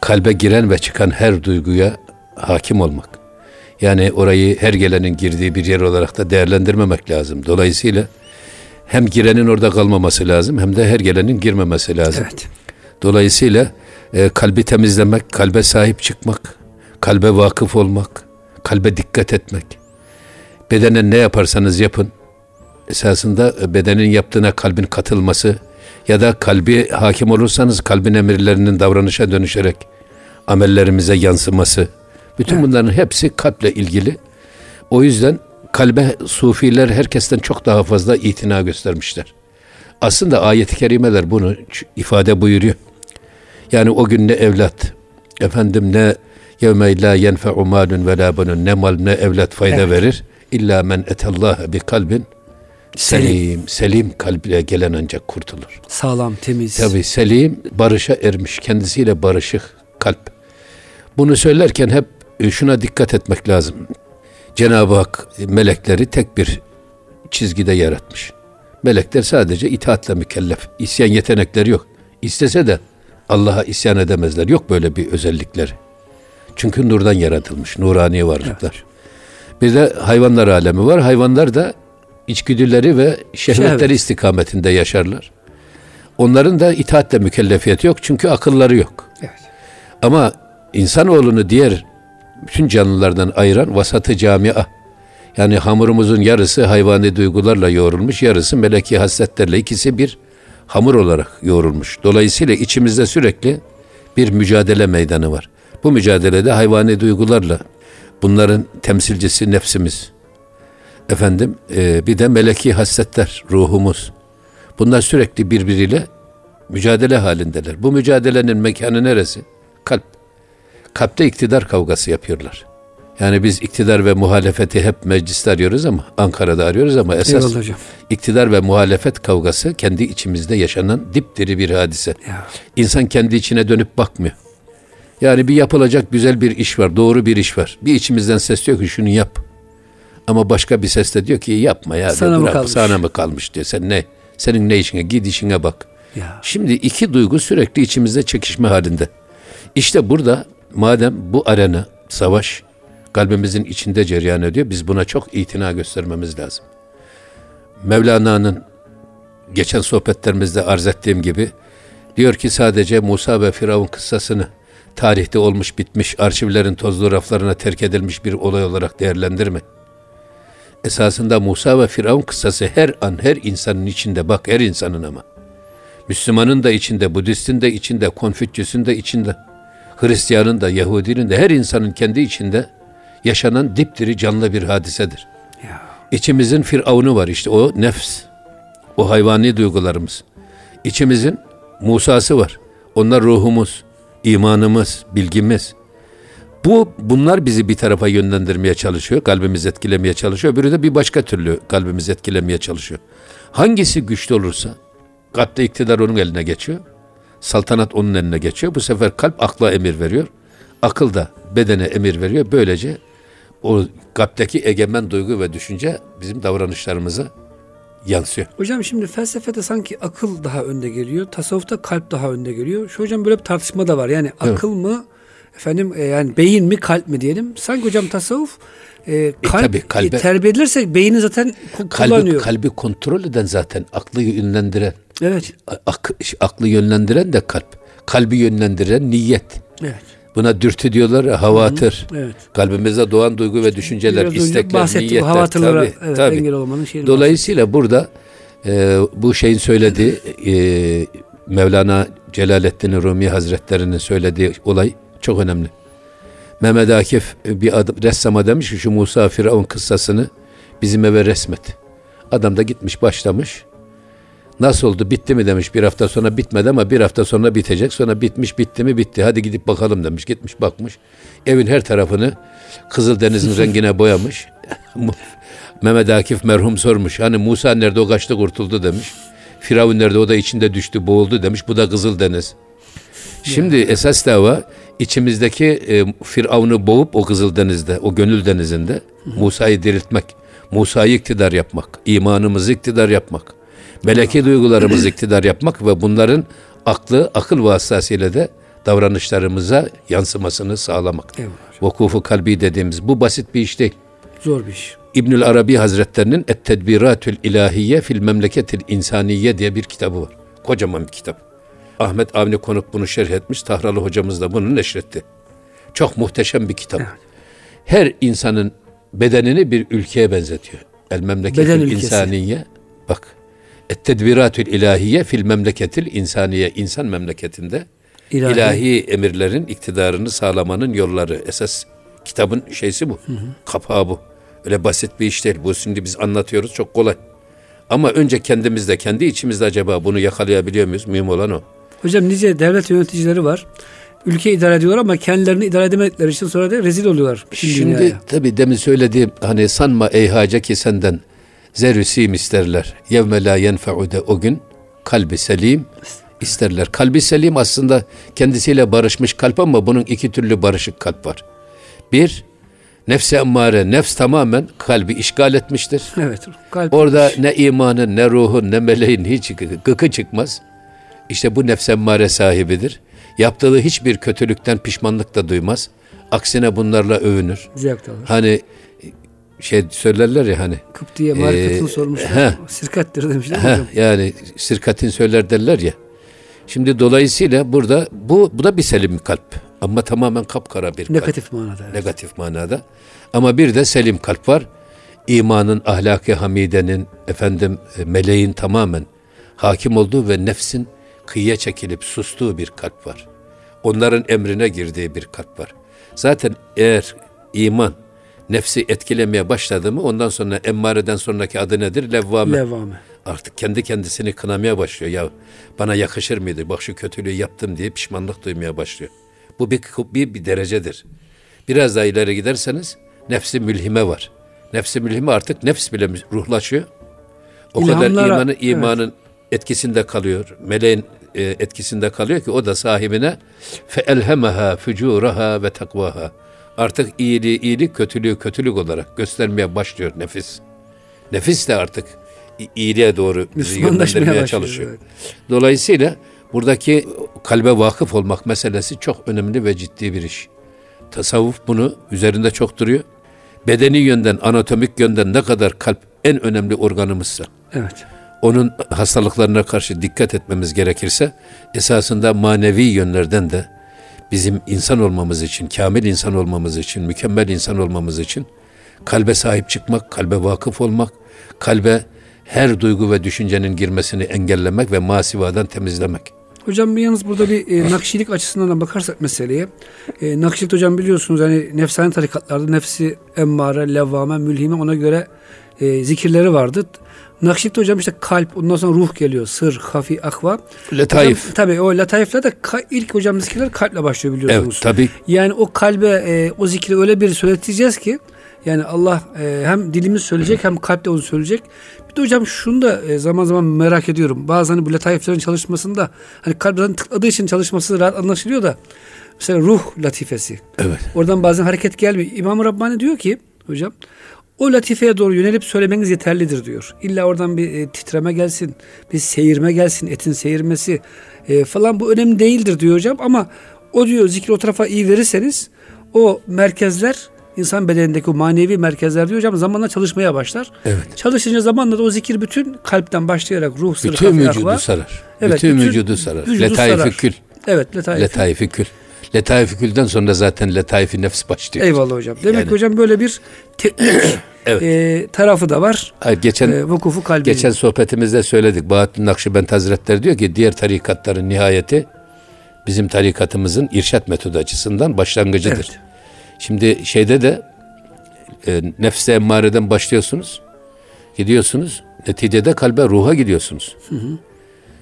Kalbe giren ve çıkan her duyguya hakim olmak. Yani orayı her gelenin girdiği bir yer olarak da değerlendirmemek lazım. Dolayısıyla hem girenin orada kalmaması lazım hem de her gelenin girmemesi lazım. Evet. Dolayısıyla e, kalbi temizlemek, kalbe sahip çıkmak, kalbe vakıf olmak, kalbe dikkat etmek. Bedenen ne yaparsanız yapın, esasında bedenin yaptığına kalbin katılması ya da kalbi hakim olursanız kalbin emirlerinin davranışa dönüşerek amellerimize yansıması. Bütün evet. bunların hepsi kalple ilgili. O yüzden kalbe sufiler herkesten çok daha fazla itina göstermişler. Aslında ayet-i kerimeler bunu ifade buyuruyor. Yani o gün ne evlat, efendim ne yevme la yenfe'u malun ve la bunun, ne mal ne evlat fayda evet. verir. İlla men etallâhe bi kalbin Selim, selim kalbe gelen ancak kurtulur. Sağlam, temiz. Tabii selim, barışa ermiş, kendisiyle barışık kalp. Bunu söylerken hep şuna dikkat etmek lazım. Cenab-ı Hak melekleri tek bir çizgide yaratmış. Melekler sadece itaatle mükellef. İsyan yetenekleri yok. İstese de Allah'a isyan edemezler. Yok böyle bir özellikleri. Çünkü nurdan yaratılmış, nurani varlıklar. Evet. Bir de hayvanlar alemi var. Hayvanlar da içgüdüleri ve şehvetleri evet. istikametinde yaşarlar. Onların da itaatle mükellefiyeti yok. Çünkü akılları yok. Evet. Ama insanoğlunu diğer bütün canlılardan ayıran vasatı camia. Yani hamurumuzun yarısı hayvani duygularla yoğrulmuş, yarısı meleki hasletlerle, ikisi bir hamur olarak yoğrulmuş. Dolayısıyla içimizde sürekli bir mücadele meydanı var. Bu mücadelede hayvani duygularla, bunların temsilcisi nefsimiz, efendim e, bir de meleki hasletler, ruhumuz. Bunlar sürekli birbiriyle mücadele halindeler. Bu mücadelenin mekanı neresi? Kalp. Kalpte iktidar kavgası yapıyorlar. Yani biz iktidar ve muhalefeti hep mecliste arıyoruz ama, Ankara'da arıyoruz ama esas iktidar ve muhalefet kavgası kendi içimizde yaşanan dipdiri bir hadise. Ya. İnsan kendi içine dönüp bakmıyor. Yani bir yapılacak güzel bir iş var, doğru bir iş var. Bir içimizden ses diyor ki şunu yap. Ama başka bir ses de diyor ki yapma ya. Sana, mı kalmış? Sana mı kalmış diyor. Sen ne? Senin ne işine? Git işine bak. Ya. Şimdi iki duygu sürekli içimizde çekişme halinde. İşte burada madem bu arena, savaş kalbimizin içinde cereyan ediyor, biz buna çok itina göstermemiz lazım. Mevlana'nın geçen sohbetlerimizde arz ettiğim gibi diyor ki sadece Musa ve Firavun kıssasını tarihte olmuş bitmiş arşivlerin tozlu raflarına terk edilmiş bir olay olarak değerlendirme. Esasında Musa ve Firavun kıssası her an her insanın içinde, bak her insanın ama. Müslümanın da içinde, Budistin de içinde, Konfüçyüs'ün de içinde, Hristiyanın da, Yahudinin de, her insanın kendi içinde yaşanan dipdiri canlı bir hadisedir. Ya. İçimizin Firavun'u var, işte o nefs, o hayvani duygularımız. İçimizin Musa'sı var, onlar ruhumuz, imanımız, bilgimiz. Bu, bunlar bizi bir tarafa yönlendirmeye çalışıyor, kalbimizi etkilemeye çalışıyor. Öbürü de bir başka türlü kalbimizi etkilemeye çalışıyor. Hangisi güçlü olursa, kalpte iktidar onun eline geçiyor, saltanat onun eline geçiyor. Bu sefer kalp akla emir veriyor, akıl da bedene emir veriyor. Böylece o kalpteki egemen duygu ve düşünce bizim davranışlarımıza yansıyor. Hocam şimdi felsefede sanki akıl daha önde geliyor, tasavvufta kalp daha önde geliyor. Şu hocam böyle bir tartışma da var. Yani akıl evet. mı efendim e, yani beyin mi kalp mi diyelim? Sanki hocam tasavvuf e, kalp e, tabii, kalbe, e, terbiye edilirse beyni zaten kullanıyor. Kalbi, kalbi kontrol eden zaten aklı yönlendiren. Evet. Ak, aklı yönlendiren de kalp. Kalbi yönlendiren niyet. Evet. Buna dürtü diyorlar ya, havatır. Evet. Kalbimize doğan duygu ve düşünceler, biraz istekler, niyetler. Havatırlara tabii, evet, tabii. engel olmanın şeyini. Dolayısıyla bahsettim. Burada e, bu şeyin söylediği e, Mevlana Celaleddin Rumi Hazretleri'nin söylediği olay çok önemli. Mehmet Akif bir adam, ressama demiş ki şu Musa Firavun kıssasını bizim eve resmet. Adam da gitmiş başlamış. Nasıl oldu, bitti mi demiş, bir hafta sonra bitmedi ama bir hafta sonra bitecek. Sonra bitmiş, bitti mi bitti, hadi gidip bakalım demiş. Gitmiş bakmış, evin her tarafını Kızıldeniz'in rengine boyamış. Mehmet Akif merhum sormuş, hani Musa nerede, o kaçtı kurtuldu demiş. Firavun nerede, o da içinde düştü boğuldu demiş, bu da Kızıldeniz. Şimdi yani. Esas dava içimizdeki e, Firavun'u boğup o Kızıldeniz'de, o gönül denizinde Musa'yı diriltmek, Musa'yı iktidar yapmak, imanımızı iktidar yapmak. Meleki duygularımızı iktidar yapmak ve bunların aklı, akıl vasıtasıyla da davranışlarımıza yansımasını sağlamak. Evet. Vukufu kalbi dediğimiz bu basit bir iş değil. Zor bir iş. İbnü'l-Arabî Hazretlerinin Et-Tedbiratül İlahiyye fil Memleketil İnsaniye diye bir kitabı var. Kocaman bir kitap. Ahmet Avni Konuk bunu şerh etmiş. Tahralı hocamız da bunu neşretti. Çok muhteşem bir kitap. Evet. Her insanın bedenini bir ülkeye benzetiyor. El-Memleketil İnsaniye. Bak. Et-tedbiratül ilahiye fil memleketil insaniye, insan memleketinde ilahi, ilahi emirlerin iktidarını sağlamanın yolları. Esas kitabın şeysi bu, hı hı. kapağı bu. Öyle basit bir iş değil. Bu şimdi biz anlatıyoruz, çok kolay. Ama önce kendimizde, kendi içimizde acaba bunu yakalayabiliyor muyuz? Mühim olan o. Hocam nice devlet yöneticileri var. Ülke idare ediyorlar ama kendilerini idare edemedikleri için sonra da rezil oluyorlar. Şimdi tabii demin söylediğim, hani sanma ey haca ki senden zerrü sim isterler. Yevme la yenfeude, o gün kalbi selim isterler. Kalbi selim aslında kendisiyle barışmış kalp ama bunun iki türlü barışık kalp var. Bir, nefse emmare, nefs tamamen kalbi işgal etmiştir. Evet, kalp orada etmiş. Ne imanın, ne ruhun, ne meleğin hiç gıkı çıkmaz. İşte bu nefse emmare sahibidir. Yaptığı hiçbir kötülükten pişmanlık da duymaz. Aksine bunlarla övünür. Zevk alır. Hani şey söylerler ya hani. Kıptiye marifetini e, sormuşlar. He, sirkattir demişler he, hocam. Yani sirkatini söyler derler ya. Şimdi dolayısıyla burada bu bu da bir selim kalp. Ama tamamen kapkara bir kalp. Negatif manada. Evet. Negatif manada. Ama bir de selim kalp var. İmanın, ahlaki hamidenin, efendim meleğin tamamen hakim olduğu ve nefsin kıyıya çekilip sustuğu bir kalp var. Onların emrine girdiği bir kalp var. Zaten eğer iman nefsi etkilemeye başladı mı ondan sonra emmareden sonraki adı nedir? Levvame. Levvame. Artık kendi kendisini kınamaya başlıyor. Ya bana yakışır mıydı? Bak şu kötülüğü yaptım diye pişmanlık duymaya başlıyor. Bu bir, bir, bir derecedir. Biraz daha ileri giderseniz nefsi mülhime var. Nefsi mülhime artık nefs bile ruhlaşıyor. O İlhamlara, kadar imanı, imanın evet. etkisinde kalıyor. Meleğin e, etkisinde kalıyor ki o da sahibine feelhemaha fucuraha ve takvaha. Artık iyiliği iyilik, kötülüğü kötülük olarak göstermeye başlıyor nefis. Nefis de artık iyiliğe doğru bizi yönlendirmeye çalışıyor. Evet. Dolayısıyla buradaki kalbe vakıf olmak meselesi çok önemli ve ciddi bir iş. Tasavvuf bunu üzerinde çok duruyor. Bedeni yönden, anatomik yönden ne kadar kalp en önemli organımızsa, evet. onun hastalıklarına karşı dikkat etmemiz gerekirse, esasında manevi yönlerden de bizim insan olmamız için, kamil insan olmamız için, mükemmel insan olmamız için kalbe sahip çıkmak, kalbe vakıf olmak, kalbe her duygu ve düşüncenin girmesini engellemek ve masivadan temizlemek. Hocam yalnız burada bir e, nakşilik açısından da bakarsak meseleye, e, nakşilik hocam biliyorsunuz hani nefsani tarikatlarda nefsi emmare, levvame, mülhime ona göre e, zikirleri vardı. Nakşilik hocam işte kalp, ondan sonra ruh geliyor, sır, hafi, akva. Letaif. Tabii o letaifler de ka, ilk hocam zikirler kalple başlıyor biliyorsunuz. Evet tabii. Yani o kalbe, e, o zikri öyle bir söyleteceğiz ki, yani Allah e, hem dilimiz söyleyecek hem kalple onu söyleyecek. Bir de hocam şunu da e, zaman zaman merak ediyorum. Bazen hani bu letaiflerin çalışmasında hani kalpten tıkladığı için çalışması rahat anlaşılıyor da mesela ruh latifesi. Evet. Oradan bazen hareket gelmiyor. İmam-ı Rabbani diyor ki hocam o latifeye doğru yönelip söylemeniz yeterlidir diyor. İlla oradan bir e, titreme gelsin, bir seyirme gelsin, etin seyirmesi e, falan bu önemli değildir diyor hocam. Ama o diyor zikri o tarafa iyi verirseniz o merkezler İnsan bedenindeki o manevi merkezler diyor hocam zamanla çalışmaya başlar. Evet. Çalışınca zamanla da o zikir bütün kalpten başlayarak ruh sırrı bütün vücudu sarar. Evet, bütün, bütün vücudu sarar. Letaif-i kül. Evet, letaif-i kül. Letaif-i külden sonra zaten letaif-i nefs başlıyor. Eyvallah hocam. Demek yani, ki hocam böyle bir teknik evet. e, tarafı da var. Hayır, geçen e, vukufu kalbi. Geçen sohbetimizde söyledik. Bahâeddin Nakşibend Hazretleri diyor ki diğer tarikatların nihayeti bizim tarikatımızın irşat metodu açısından başlangıcıdır. Evet. Şimdi şeyde de e, nefse emmareden başlıyorsunuz, gidiyorsunuz, neticede kalbe, ruha gidiyorsunuz. Hı hı.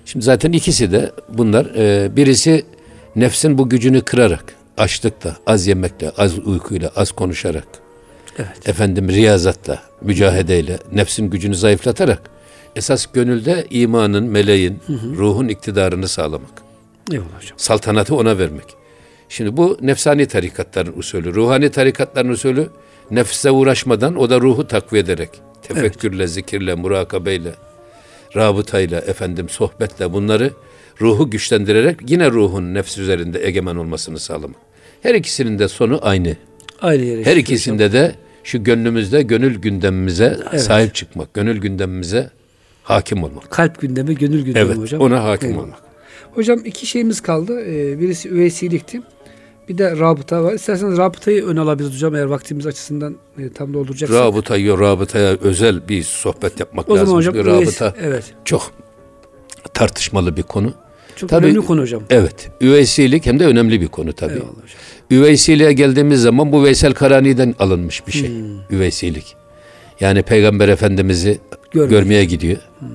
Şimdi zaten ikisi de bunlar, e, birisi nefsin bu gücünü kırarak, açlıkla, az yemekle, az uykuyla, az konuşarak, evet. efendim riyazatla, mücahedeyle, nefsin gücünü zayıflatarak, esas gönülde imanın, meleğin, hı hı. ruhun iktidarını sağlamak. Eyvallah hocam. Saltanatı ona vermek. Şimdi bu nefsani tarikatların usulü, ruhani tarikatların usulü nefse uğraşmadan o da ruhu takviye ederek, tefekkürle, evet. zikirle, murakabeyle, rabıtayla, efendim sohbetle bunları ruhu güçlendirerek yine ruhun nefs üzerinde egemen olmasını sağlamak. Her ikisinin de sonu aynı. Aynı yere. Her ikisinde hocam. De şu gönlümüzde, gönül gündemimize evet. sahip çıkmak, gönül gündemimize hakim olmak. Kalp gündemi, gönül gündemi evet, hocam. Evet, ona hakim evet. olmak. Hocam iki şeyimiz kaldı. Ee, birisi üveysilikti. Bir de rabıta var. İsterseniz rabıtayı ön alabiliriz hocam eğer vaktimiz açısından e, tam dolduracaksak. Rabıtayı, rabıtaya özel bir sohbet yapmak o lazım. O zaman hocam rabıta üveysi, evet. çok tartışmalı bir konu. Çok tabii, önemli konu hocam. Evet. Üveysilik hem de önemli bir konu tabii. Eyvallah hocam. Üveysiliğe geldiğimiz zaman bu Veysel Karani'den alınmış bir şey. Hmm. Üveysilik. Yani Peygamber Efendimiz'i görmeye, görmeye gidiyor. Hmm.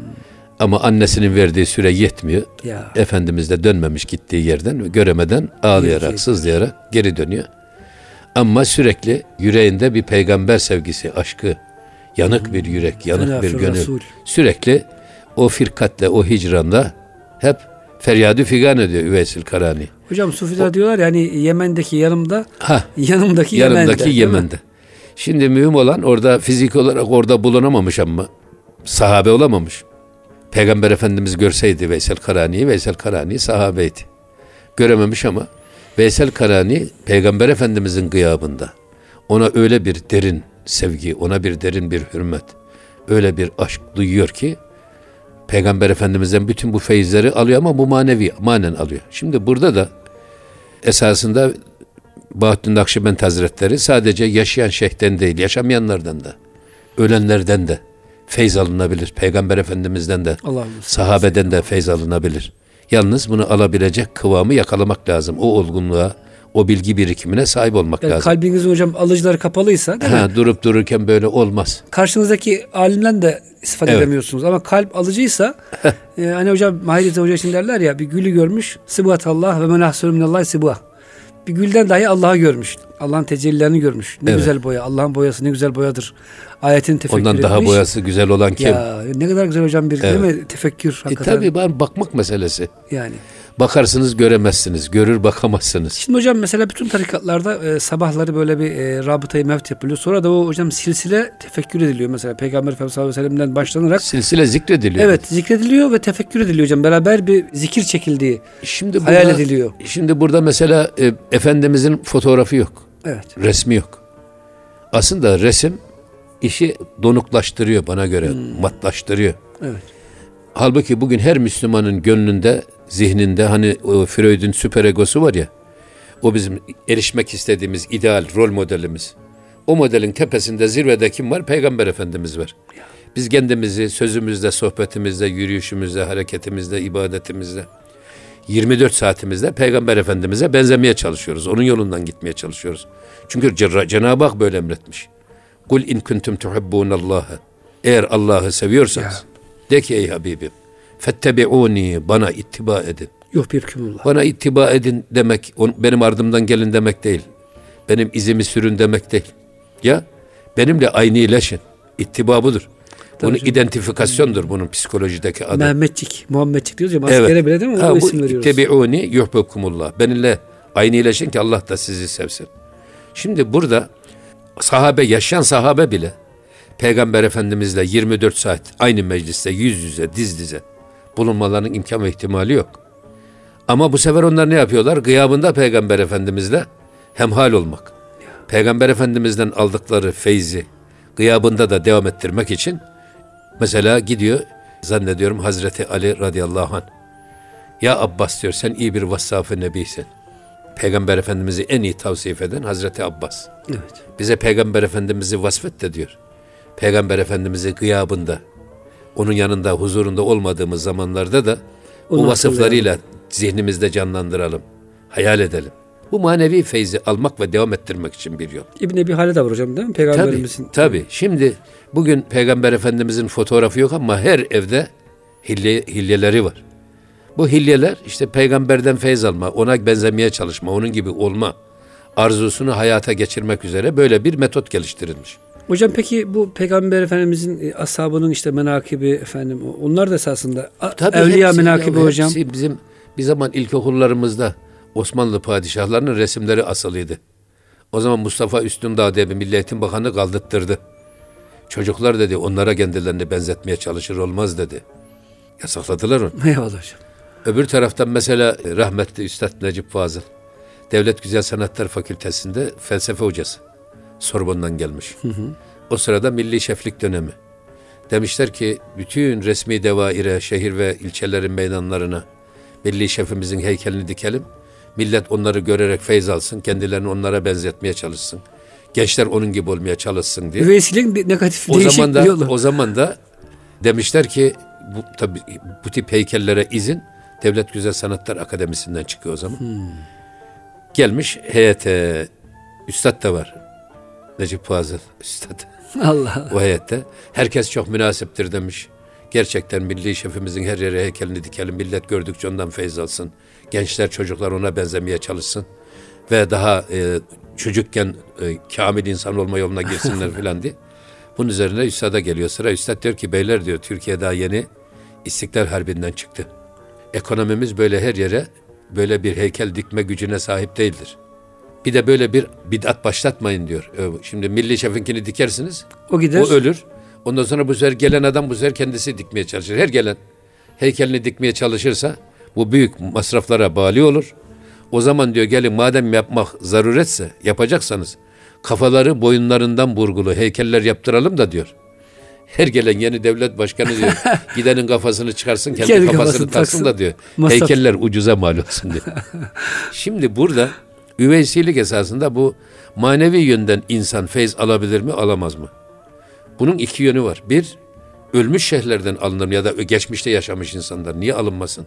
Ama annesinin verdiği süre yetmiyor. Ya. Efendimiz de dönmemiş gittiği yerden, göremeden ağlayarak, sızlayarak geri dönüyor. Ama sürekli yüreğinde bir peygamber sevgisi, aşkı, yanık hmm. bir yürek, yanık Fena bir gönül. Resul. Sürekli o firkatle, o hicranla hep feryadu figan ediyor Üveysil Karani. Hocam Sufiler o, diyorlar ya hani Yemen'deki yanımda, ha, yanımdaki, yanımdaki Yemen'de. Yemen'de. Şimdi mühim olan orada fizik olarak orada bulunamamış ama sahabe olamamış. Peygamber Efendimiz görseydi Veysel Karani'yi, Veysel Karani sahabeydi. Görememiş ama Veysel Karani Peygamber Efendimizin gıyabında ona öyle bir derin, sevgi, ona bir derin bir hürmet, öyle bir aşk duyuyor ki Peygamber Efendimiz'den bütün bu feyizleri alıyor ama bu manevi, manen alıyor. Şimdi burada da esasında Bahâeddin Nakşibend Hazretleri sadece yaşayan şeyhten değil, yaşamayanlardan da, ölenlerden de feyz alınabilir. Peygamber Efendimiz'den de, Allah sahabeden de feyz alınabilir. Yalnız bunu alabilecek kıvamı yakalamak lazım. O olgunluğa, o bilgi birikimine sahip olmak yani lazım. Kalbinizin hocam alıcıları kapalıysa değil ha, mi? Durup dururken böyle olmaz. Karşınızdaki alimden de istifade evet. edemiyorsunuz. Ama kalp alıcıysa e, hani hocam Mahir İz hoca için derler ya, bir gülü görmüş Sıbuhatallah ve menahsülü minallahi Sıbuha. Bir gülden dahi Allah'ı görmüş. Allah'ın tecellilerini görmüş. Ne evet. güzel boya. Allah'ın boyası ne güzel boyadır. Ayetini tefekkür etmiş. Ondan daha etmiş. Boyası güzel olan kim? Ya, ne kadar güzel hocam bir evet. değil mi? Tefekkür hakikaten. E tabii bakmak meselesi. Yani. Bakarsınız göremezsiniz. Görür bakamazsınız. Şimdi hocam mesela bütün tarikatlarda e, sabahları böyle bir e, rabıtayı mevt yapılıyor. Sonra da o hocam silsile tefekkür ediliyor. Mesela Peygamber Efendimiz sallallahu aleyhi ve sellem'den başlanarak. Silsile zikrediliyor. Evet zikrediliyor ve tefekkür ediliyor hocam. Beraber bir zikir çekildiği şimdi burada, hayal ediliyor. Şimdi burada mesela e, Efendimizin fotoğrafı yok. Evet. Resmi yok. Aslında resim işi donuklaştırıyor bana göre. Hmm. Matlaştırıyor. Evet. Halbuki bugün her Müslümanın gönlünde, zihninde hani o Freud'un süperegosu var ya, o bizim erişmek istediğimiz ideal rol modelimiz. O modelin tepesinde, zirvede kim var? Peygamber Efendimiz var. Biz kendimizi sözümüzle, sohbetimizle, yürüyüşümüzle, hareketimizle, ibadetimizle, yirmi dört saatimizde Peygamber Efendimiz'e benzemeye çalışıyoruz. Onun yolundan gitmeye çalışıyoruz. Çünkü Cenab-ı Hak böyle emretmiş. Kul in kuntum tuhibbunallaha. Eğer Allah'ı seviyorsanız de ki ey Habibim, fettebi'uni, bana ittiba edin. Yok bir kümullah. Bana ittiba edin demek, benim ardımdan gelin demek değil. Benim izimi sürün demek değil. Ya benimle aynı iyileşin. İttiba budur. Tabii Bunu canım. identifikasyondur bunun psikolojideki adı. Mehmetçik, Muhammedçik diyoruz ya. Evet. Askere bile değil mi? Ha, bu ittebi'uni yuhbibkumullah. Benimle aynı iyileşin ki Allah da sizi sevsin. Şimdi burada sahabe, yaşayan sahabe bile Peygamber Efendimizle yirmi dört saat aynı mecliste yüz yüze, diz dize bulunmalarının imkan ve ihtimali yok. Ama bu sefer onlar ne yapıyorlar? Gıyabında Peygamber Efendimizle hemhal olmak. Peygamber Efendimizden aldıkları feyzi gıyabında da devam ettirmek için mesela gidiyor, zannediyorum Hazreti Ali radıyallahu anh. Ya Abbas diyor, sen iyi bir vassaf-ı nebisin. Peygamber Efendimiz'i en iyi tavsif eden Hazreti Abbas. Evet. Bize Peygamber Efendimiz'i vasfet de diyor. Peygamber Efendimiz'i gıyabında, onun yanında, huzurunda olmadığımız zamanlarda da onu bu vasıflarıyla yani zihnimizde canlandıralım, hayal edelim. Bu manevi feyzi almak ve devam ettirmek için bir yol. İbni Ebi Hale de var hocam değil mi? Peygamberimizin. Tabii, tabii. Şimdi bugün Peygamber Efendimiz'in fotoğrafı yok ama her evde hilye, hilyeleri var. Bu hilyeler işte peygamberden feyz alma, ona benzemeye çalışma, onun gibi olma arzusunu hayata geçirmek üzere böyle bir metot geliştirilmiş. Hocam peki bu Peygamber Efendimizin ashabının işte menakibi efendim, onlar da esasında tabii evliya menakibi ya, hocam. Bizim bir zaman ilkokullarımızda Osmanlı padişahlarının resimleri asılıydı. O zaman Mustafa Üstündağ diye bir Milli Eğitim Bakanı kaldırttırdı. Çocuklar dedi onlara kendilerini benzetmeye çalışır olmaz dedi. Yasakladılar onu. Eyvallah hocam. Öbür taraftan mesela rahmetli Üstad Necip Fazıl, Devlet Güzel Sanatlar Fakültesi'nde felsefe hocası. Sorbon'dan gelmiş. Hı hı. O sırada milli şeflik dönemi. Demişler ki bütün resmi devaire, şehir ve ilçelerin meydanlarına milli şefimizin heykelini dikelim. Millet onları görerek feyz alsın, kendilerini onlara benzetmeye çalışsın. Gençler onun gibi olmaya çalışsın diye. Üveysilik bir negatif o değişik bir yolu. O zaman da demişler ki bu, tabi, bu tip heykellere izin Devlet Güzel Sanatlar Akademisi'nden çıkıyor o zaman. Hı. Gelmiş heyete, üstad da var. Necip Fazıl Üstad. Allah. O heyette. Herkes çok münasiptir demiş. Gerçekten milli şefimizin her yere heykelini dikelim. Millet gördükçe ondan feyz alsın. Gençler, çocuklar ona benzemeye çalışsın. Ve daha e, çocukken e, kamil insan olma yoluna girsinler filan diye. Bunun üzerine Üstad'a geliyor sıra. Üstad diyor ki beyler diyor, Türkiye daha yeni İstiklal Harbi'nden çıktı. Ekonomimiz böyle her yere böyle bir heykel dikme gücüne sahip değildir. Bir de böyle bir bid'at başlatmayın diyor. Şimdi milli şefinkini dikersiniz. O gider. O ölür. Ondan sonra bu sefer gelen adam bu sefer kendisi dikmeye çalışır. Her gelen heykelini dikmeye çalışırsa bu büyük masraflara bali olur. O zaman diyor gelin madem yapmak zaruretse, yapacaksanız kafaları boyunlarından burgulu heykeller yaptıralım da diyor. Her gelen yeni devlet başkanı diyor, gidenin kafasını çıkarsın, kendi, kendi kafasını, kafasını taksın, taksın da diyor. Masraf. Heykeller ucuza mal olsun diyor. Şimdi burada üveysilik esasında bu manevi yönden insan feyz alabilir mi, alamaz mı? Bunun iki yönü var. Bir, ölmüş şeyhlerden alınır ya da geçmişte yaşamış insanlar. Niye alınmasın?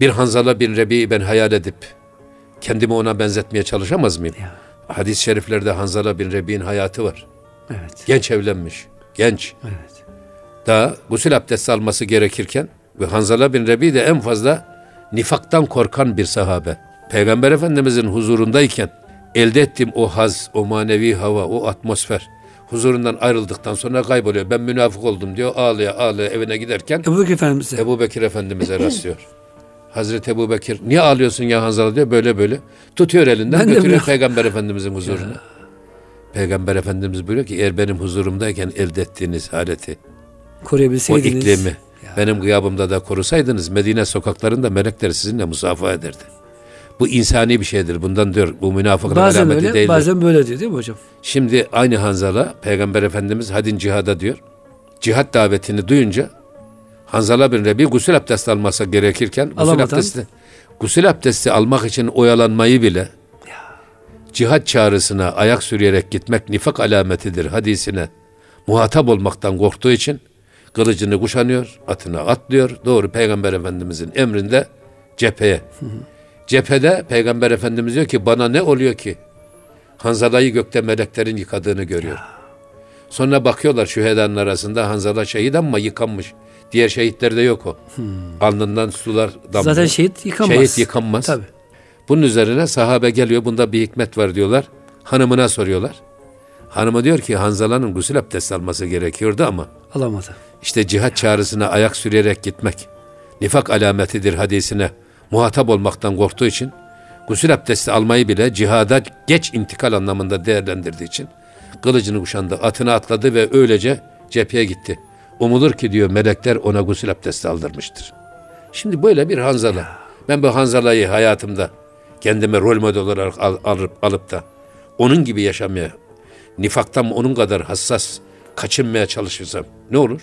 Bir Hanzala bin Rebi'yi ben hayal edip kendimi ona benzetmeye çalışamaz mıyım? Ya. Hadis-i şeriflerde Hanzala bin Rebi'nin hayatı var. Evet. Genç evlenmiş. Genç. Evet. Daha gusül abdesti alması gerekirken ve Hanzala bin Rebi de en fazla nifaktan korkan bir sahabe. Peygamber Efendimizin huzurundayken elde ettiğim o haz, o manevi hava, o atmosfer huzurundan ayrıldıktan sonra kayboluyor. Ben münafık oldum diyor, ağlıyor ağlıyor evine giderken Ebu Bekir Efendimiz'e, Ebu Bekir Efendimiz'e rastlıyor. Hazreti Ebu Bekir, niye ağlıyorsun ya Hanzala diyor, böyle böyle. Tutuyor elinden, ben götürüyor Peygamber Efendimizin huzuruna. Ya. Peygamber Efendimiz buyuruyor ki eğer benim huzurumdayken elde ettiğiniz haleti, o iklimi ya, benim gıyabımda da korusaydınız Medine sokaklarında melekler sizinle musafaha ederdi. Bu insani bir şeydir. Bundan diyor bu münafıklığın alameti öyle, değildir. Bazen böyle diyor değil mi hocam? Şimdi aynı Hanzala Peygamber Efendimiz hadin cihada diyor. Cihat davetini duyunca Hanzala bin Rebi gusül abdesti alması gerekirken gusül abdesti, gusül abdesti almak için oyalanmayı bile cihat çağrısına ayak sürüyerek gitmek nifak alametidir hadisine muhatap olmaktan korktuğu için kılıcını kuşanıyor, atına atlıyor, doğru Peygamber Efendimizin emrinde cepheye. Hı hı. Cephede Peygamber Efendimiz diyor ki bana ne oluyor ki? Hanzala'yı gökte meleklerin yıkadığını görüyor. Sonra bakıyorlar şühedanın arasında Hanzala şehit ama yıkanmış. Diğer şehitlerde yok o. Hı. Alnından sular damlıyor. Zaten şehit yıkanmaz. Şehit yıkanmaz. Tabii. Bunun üzerine sahabe geliyor, bunda bir hikmet var diyorlar. Hanımına soruyorlar. Hanımı diyor ki Hanzala'nın gusül abdesti alması gerekiyordu ama alamadı. İşte cihat çağrısına ayak sürerek gitmek nifak alametidir hadisine muhatap olmaktan korktuğu için gusül abdesti almayı bile cihada geç intikal anlamında değerlendirdiği için kılıcını kuşandı, atına atladı ve öylece cepheye gitti. Umulur ki diyor melekler ona gusül abdesti aldırmıştır. Şimdi böyle bir Hanzala. Ben bu Hanzala'yı hayatımda kendime rol model olarak al, alıp, alıp da onun gibi yaşamaya, nifaktan onun kadar hassas kaçınmaya çalışırsam ne olur?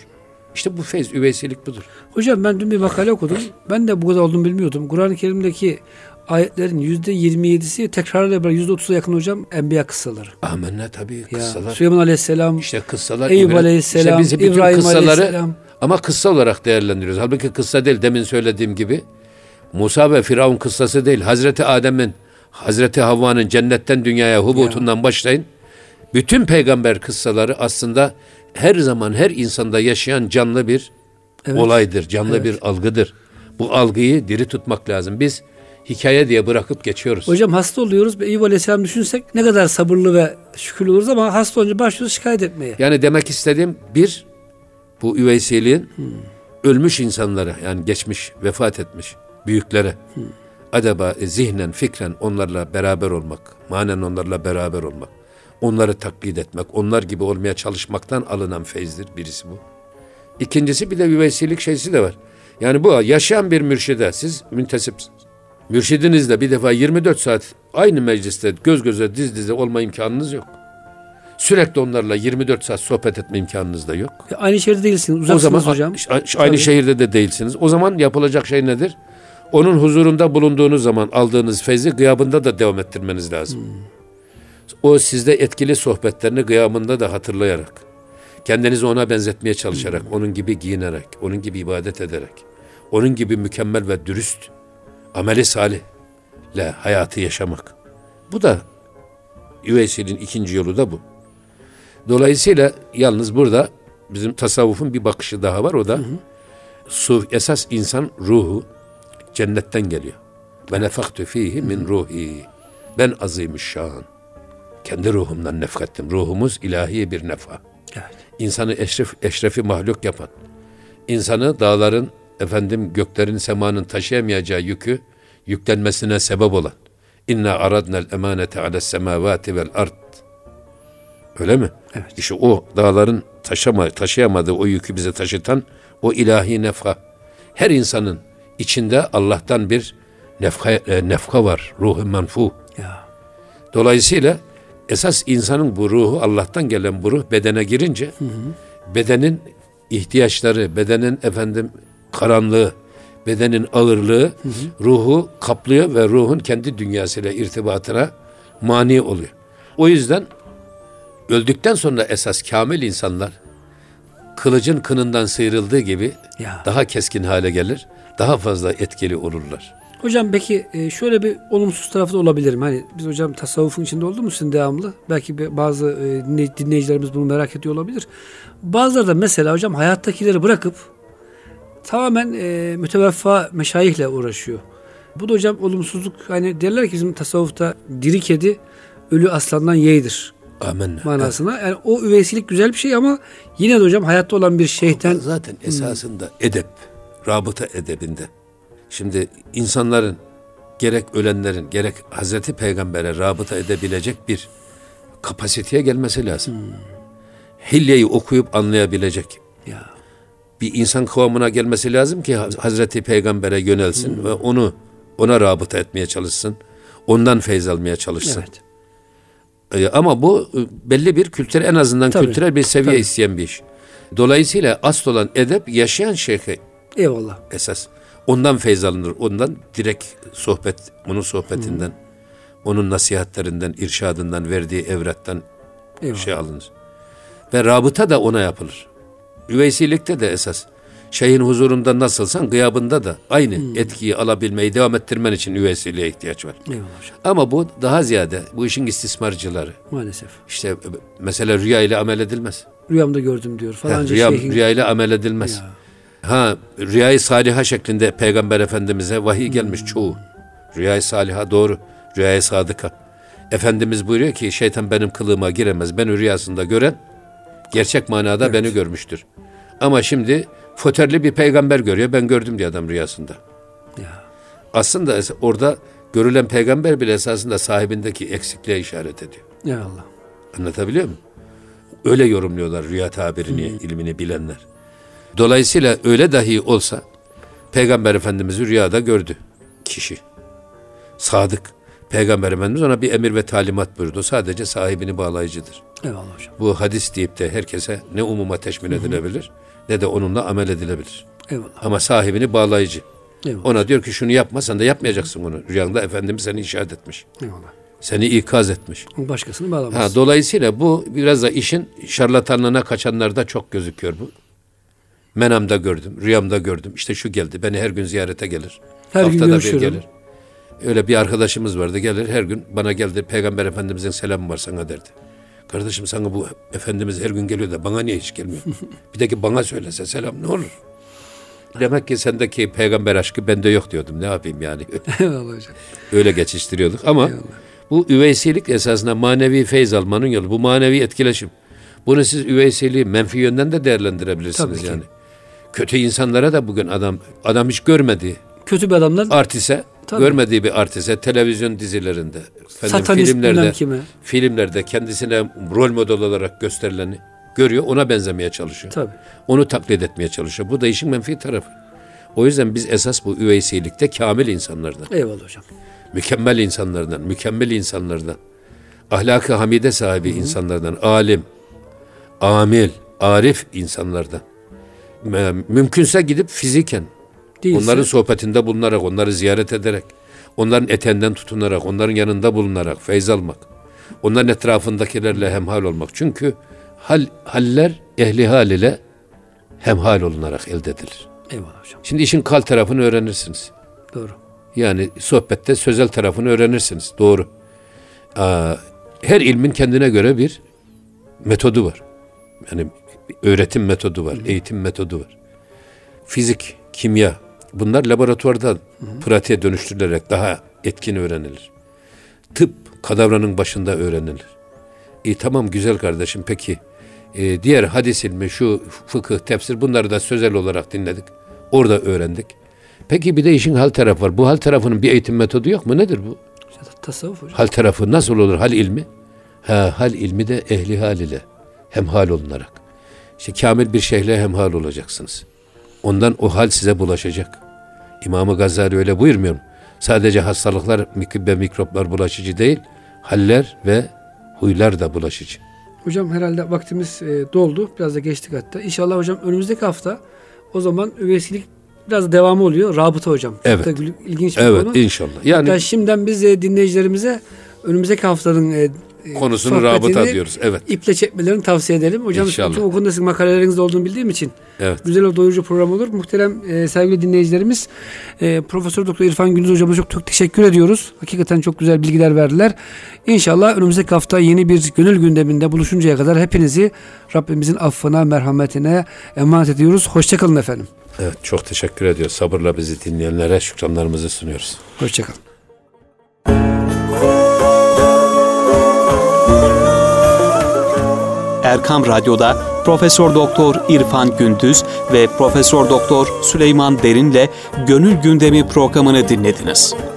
İşte bu feyz, üveysilik budur. Hocam ben dün bir makale okudum. Ben de bu kadar olduğunu bilmiyordum. Kur'an-ı Kerim'deki ayetlerin yüzde yirmi yedisi tekrarla beraber yüzde otuza yakın hocam enbiya kıssaları. Amenna tabii kıssalar. Ya, Süleyman Aleyhisselam, işte kıssalar, Eyüp Aleyhisselam, işte İbrahim kıssaları, Aleyhisselam. Ama kıssa olarak değerlendiriyoruz. Halbuki kıssa değil, demin söylediğim gibi. Musa ve Firavun kıssası değil. Hazreti Adem'in, Hazreti Havva'nın cennetten dünyaya hubutundan ya, başlayın. Bütün peygamber kıssaları aslında her zaman her insanda yaşayan canlı bir evet, olaydır. Canlı evet, bir algıdır. Bu algıyı diri tutmak lazım. Biz hikaye diye bırakıp geçiyoruz. Hocam hasta oluyoruz. Eyüp Aleyhisselam düşünsek ne kadar sabırlı ve şükürlü oluruz ama hasta olunca başlıyoruz şikayet etmeye. Yani demek istediğim bir, bu üveysiliğin hmm. ölmüş insanlara yani geçmiş, vefat etmiş büyüklere hmm. adaba zihnen fikren onlarla beraber olmak, manen onlarla beraber olmak, onları taklit etmek, onlar gibi olmaya çalışmaktan alınan feyizdir birisi bu. İkincisi bir de üveysilik şeysi de var. Yani bu yaşayan bir mürşide siz müntesipsiniz. Mürşidinizle bir defa yirmi dört saat aynı mecliste göz göze diz dize olma imkanınız yok. Sürekli onlarla yirmi dört saat sohbet etme imkanınız da yok. Ya aynı şehirde değilsiniz, uzaksınız o zaman, hocam. Aynı tabii, şehirde de değilsiniz. O zaman yapılacak şey nedir? Onun huzurunda bulunduğunuz zaman aldığınız feyzi gıyabında da devam ettirmeniz lazım. Hmm. O sizde etkili sohbetlerini gıyabında da hatırlayarak, kendinizi ona benzetmeye çalışarak, hmm. onun gibi giyinerek, onun gibi ibadet ederek, onun gibi mükemmel ve dürüst, ameli salihle hayatı yaşamak. Bu da üveysilin ikinci yolu da bu. Dolayısıyla yalnız burada bizim tasavvufun bir bakışı daha var. O da su, esas insan ruhu cennetten geliyor. Ve nefaktu fihi min ruhi. Ben azimüşşan. Kendi ruhumdan nefkettim. Ruhumuz ilahi bir nefa. Evet. İnsanı eşref, eşrefi mahluk yapan, insanı dağların, efendim göklerin, semanın taşıyamayacağı yükü yüklenmesine sebep olan. İnna aradnel emanete ales semavati vel ard. Öyle mi? Evet. İşte o dağların taşıma, taşıyamadığı o yükü bize taşıtan o ilahi nefha. Her insanın içinde Allah'tan bir nefha, e, nefha var. Ruh-u menfuh. Dolayısıyla esas insanın bu ruhu, Allah'tan gelen bu ruh bedene girince, hı hı, bedenin ihtiyaçları, bedenin efendim karanlığı, bedenin ağırlığı, hı hı, ruhu kaplıyor ve ruhun kendi dünyasıyla irtibatına mani oluyor. O yüzden öldükten sonra esas kamil insanlar kılıcın kınından sıyrıldığı gibi ya, daha keskin hale gelir, daha fazla etkili olurlar. Hocam peki şöyle bir olumsuz tarafı da olabilir mi? Hani biz hocam tasavvufun içinde olduğumuz için devamlı, belki bazı dinleyicilerimiz bunu merak ediyor olabilir. Bazıları da mesela hocam hayattakileri bırakıp tamamen e, müteveffa meşayihle uğraşıyor. Bu da hocam olumsuzluk. Hani derler ki bizim tasavvufta diri kedi ölü aslandan yeğidir. Amin. Manasına. Yani o üveysilik güzel bir şey ama yine de hocam hayatta olan bir şeyhten. Zaten esasında hmm. edep, rabıta edebinde. Şimdi insanların, gerek ölenlerin, gerek Hazreti Peygamber'e rabıta edebilecek bir kapasiteye gelmesi lazım. Hmm. Hilyeyi okuyup anlayabilecek. Ya. Bir insan kıvamına gelmesi lazım ki Hazreti Peygamber'e yönelsin, hmm, ve onu ona rabıta etmeye çalışsın. Ondan feyz almaya çalışsın. Evet. Ee, ama bu belli bir kültür, en azından tabii, kültürel bir seviye tabii, isteyen bir iş. Dolayısıyla asıl olan edep yaşayan şeyhe. Eyvallah. Esas. Ondan feyz alınır. Ondan direkt sohbet, onun sohbetinden, hmm, onun nasihatlerinden, irşadından, verdiği evrattan eyvallah, şey alınır. Ve rabıta da ona yapılır. Üveysilikte de esas şeyhin huzurunda nasılsan gıyabında da aynı hmm. etkiyi alabilmeyi devam ettirmen için üveysiliğe ihtiyaç var. Eyvallah. Ama bu daha ziyade bu işin istismarcıları. Maalesef. İşte mesela rüya ile amel edilmez. Rüyamda gördüm diyor falanca rüya, şeyhin. Rüya ile amel edilmez. Ya. Ha, rüyayı saliha şeklinde Peygamber Efendimiz'e vahiy gelmiş hmm. çoğu. Rüyayı saliha doğru. Rüyayı sadıka. Efendimiz buyuruyor ki şeytan benim kılığıma giremez. Beni rüyasında gören gerçek manada evet, beni görmüştür. Ama şimdi föterli bir peygamber görüyor. Ben gördüm diye adam rüyasında. Ya. Aslında orada görülen peygamber bile esasında sahibindeki eksikliğe işaret ediyor. Ya Allah. Anlatabiliyor muyum? Öyle yorumluyorlar rüya tabirini, hı-hı, ilmini bilenler. Dolayısıyla öyle dahi olsa Peygamber Efendimiz'i rüyada gördü kişi. Sadık. Peygamber Efendimiz ona bir emir ve talimat buyurdu. Sadece sahibini bağlayıcıdır. Eyvallah hocam. Bu hadis deyip de herkese ne umuma teşmil hı-hı edilebilir ne de onunla amel edilebilir. Eyvallah. Ama sahibini bağlayıcı. Eyvallah. Ona diyor ki şunu yapma, sen de yapmayacaksın bunu. Rüyanda Efendimiz seni işaret etmiş. Eyvallah. Seni ikaz etmiş. Başkasını bağlamaz. Ha, dolayısıyla bu biraz da işin şarlatanlığına kaçanlarda çok gözüküyor bu. Menamda gördüm, rüyamda gördüm. İşte şu geldi, beni her gün ziyarete gelir. Her haftada gün görüşürüm. Bir gelir. Öyle bir arkadaşımız vardı, gelir her gün bana geldi, Peygamber Efendimiz'in selamı var sana derdi. Kardeşim sana bu Efendimiz her gün geliyor da bana niye hiç gelmiyor? Bir de ki bana söylese selam ne olur? Demek ki sendeki peygamber aşkı bende yok diyordum. Ne yapayım yani? Öyle geçiştiriyorduk ama eyvallah, bu üveysilik esasında manevi feyz almanın yolu. Bu manevi etkileşim. Bunu siz üveysiliği menfi yönden de değerlendirebilirsiniz yani. Kötü insanlara da bugün adam adam hiç görmediği. Kötü bir adamlar. Artise. Tabii. Görmediği bir artiste televizyon dizilerinde, efendim, filmlerde, filmlerde kendisine rol model olarak gösterileni görüyor, ona benzemeye çalışıyor. Tabii. Onu taklit etmeye çalışıyor. Bu da işin menfi tarafı. O yüzden biz esas bu üveysilikte kamil insanlardan. Eyvallah hocam. Mükemmel insanlardan, mükemmel insanlardan, ahlak-ı hamide sahibi hı-hı insanlardan, alim, amil, arif insanlardan. Mümkünse gidip fiziken, değilse, onların sohbetinde bulunarak, onları ziyaret ederek, onların etenden tutunarak, onların yanında bulunarak, feyz almak, onların etrafındakilerle hemhal olmak. Çünkü hal, haller ehli hal ile hemhal olunarak elde edilir. Eyvallah hocam. Şimdi işin kal tarafını öğrenirsiniz. Doğru. Yani sohbette sözel tarafını öğrenirsiniz. Doğru. Aa, her ilmin kendine göre bir metodu var. Yani öğretim metodu var, hı, eğitim metodu var. Fizik, kimya, bunlar laboratuvarda hı hı pratiğe dönüştürülerek daha etkin öğrenilir. Tıp kadavranın başında öğrenilir. E tamam güzel kardeşim, peki e, diğer hadis ilmi, şu fıkıh, tefsir, bunları da sözel olarak dinledik. Orada öğrendik. Peki bir de işin hal tarafı var. Bu hal tarafının bir eğitim metodu yok mu? Nedir bu? Tasavvuf hocam. Hal tarafı nasıl olur? Hal ilmi? Ha, hal ilmi de ehli hal ile hemhal olunarak. İşte kamil bir şeyhle hemhal olacaksınız. Ondan o hal size bulaşacak. İmam-ı Gazali öyle buyurmuyor mu? Sadece hastalıklar ve mikroplar bulaşıcı değil, haller ve huylar da bulaşıcı. Hocam herhalde vaktimiz e, doldu. Biraz da geçtik hatta. İnşallah hocam önümüzdeki hafta o zaman üveysilik biraz devamı oluyor. Rabıta hocam. Evet. Çok da ilginç bir evet, konu. İnşallah. Yani hatta şimdiden biz e, dinleyicilerimize önümüzdeki haftanın e, konusunu rabıta diyoruz. Evet. İple çekmelerini tavsiye edelim. Hocam o konuda sizin makalelerinizde olduğunu bildiğim için evet, güzel ve doyurucu program olur. Muhterem e, sevgili dinleyicilerimiz, e, Profesör Doktor İrfan Gündüz hocamıza çok, çok teşekkür ediyoruz. Hakikaten çok güzel bilgiler verdiler. İnşallah önümüzdeki hafta yeni bir gönül gündeminde buluşuncaya kadar hepinizi Rabbimizin affına, merhametine emanet ediyoruz. Hoşçakalın efendim. Evet, çok teşekkür ediyoruz. Sabırla bizi dinleyenlere şükranlarımızı sunuyoruz. Hoşçakalın. Erkam Radyo'da Profesör Doktor İrfan Gündüz ve Profesör Doktor Süleyman Derin'le Gönül Gündemi programını dinlediniz.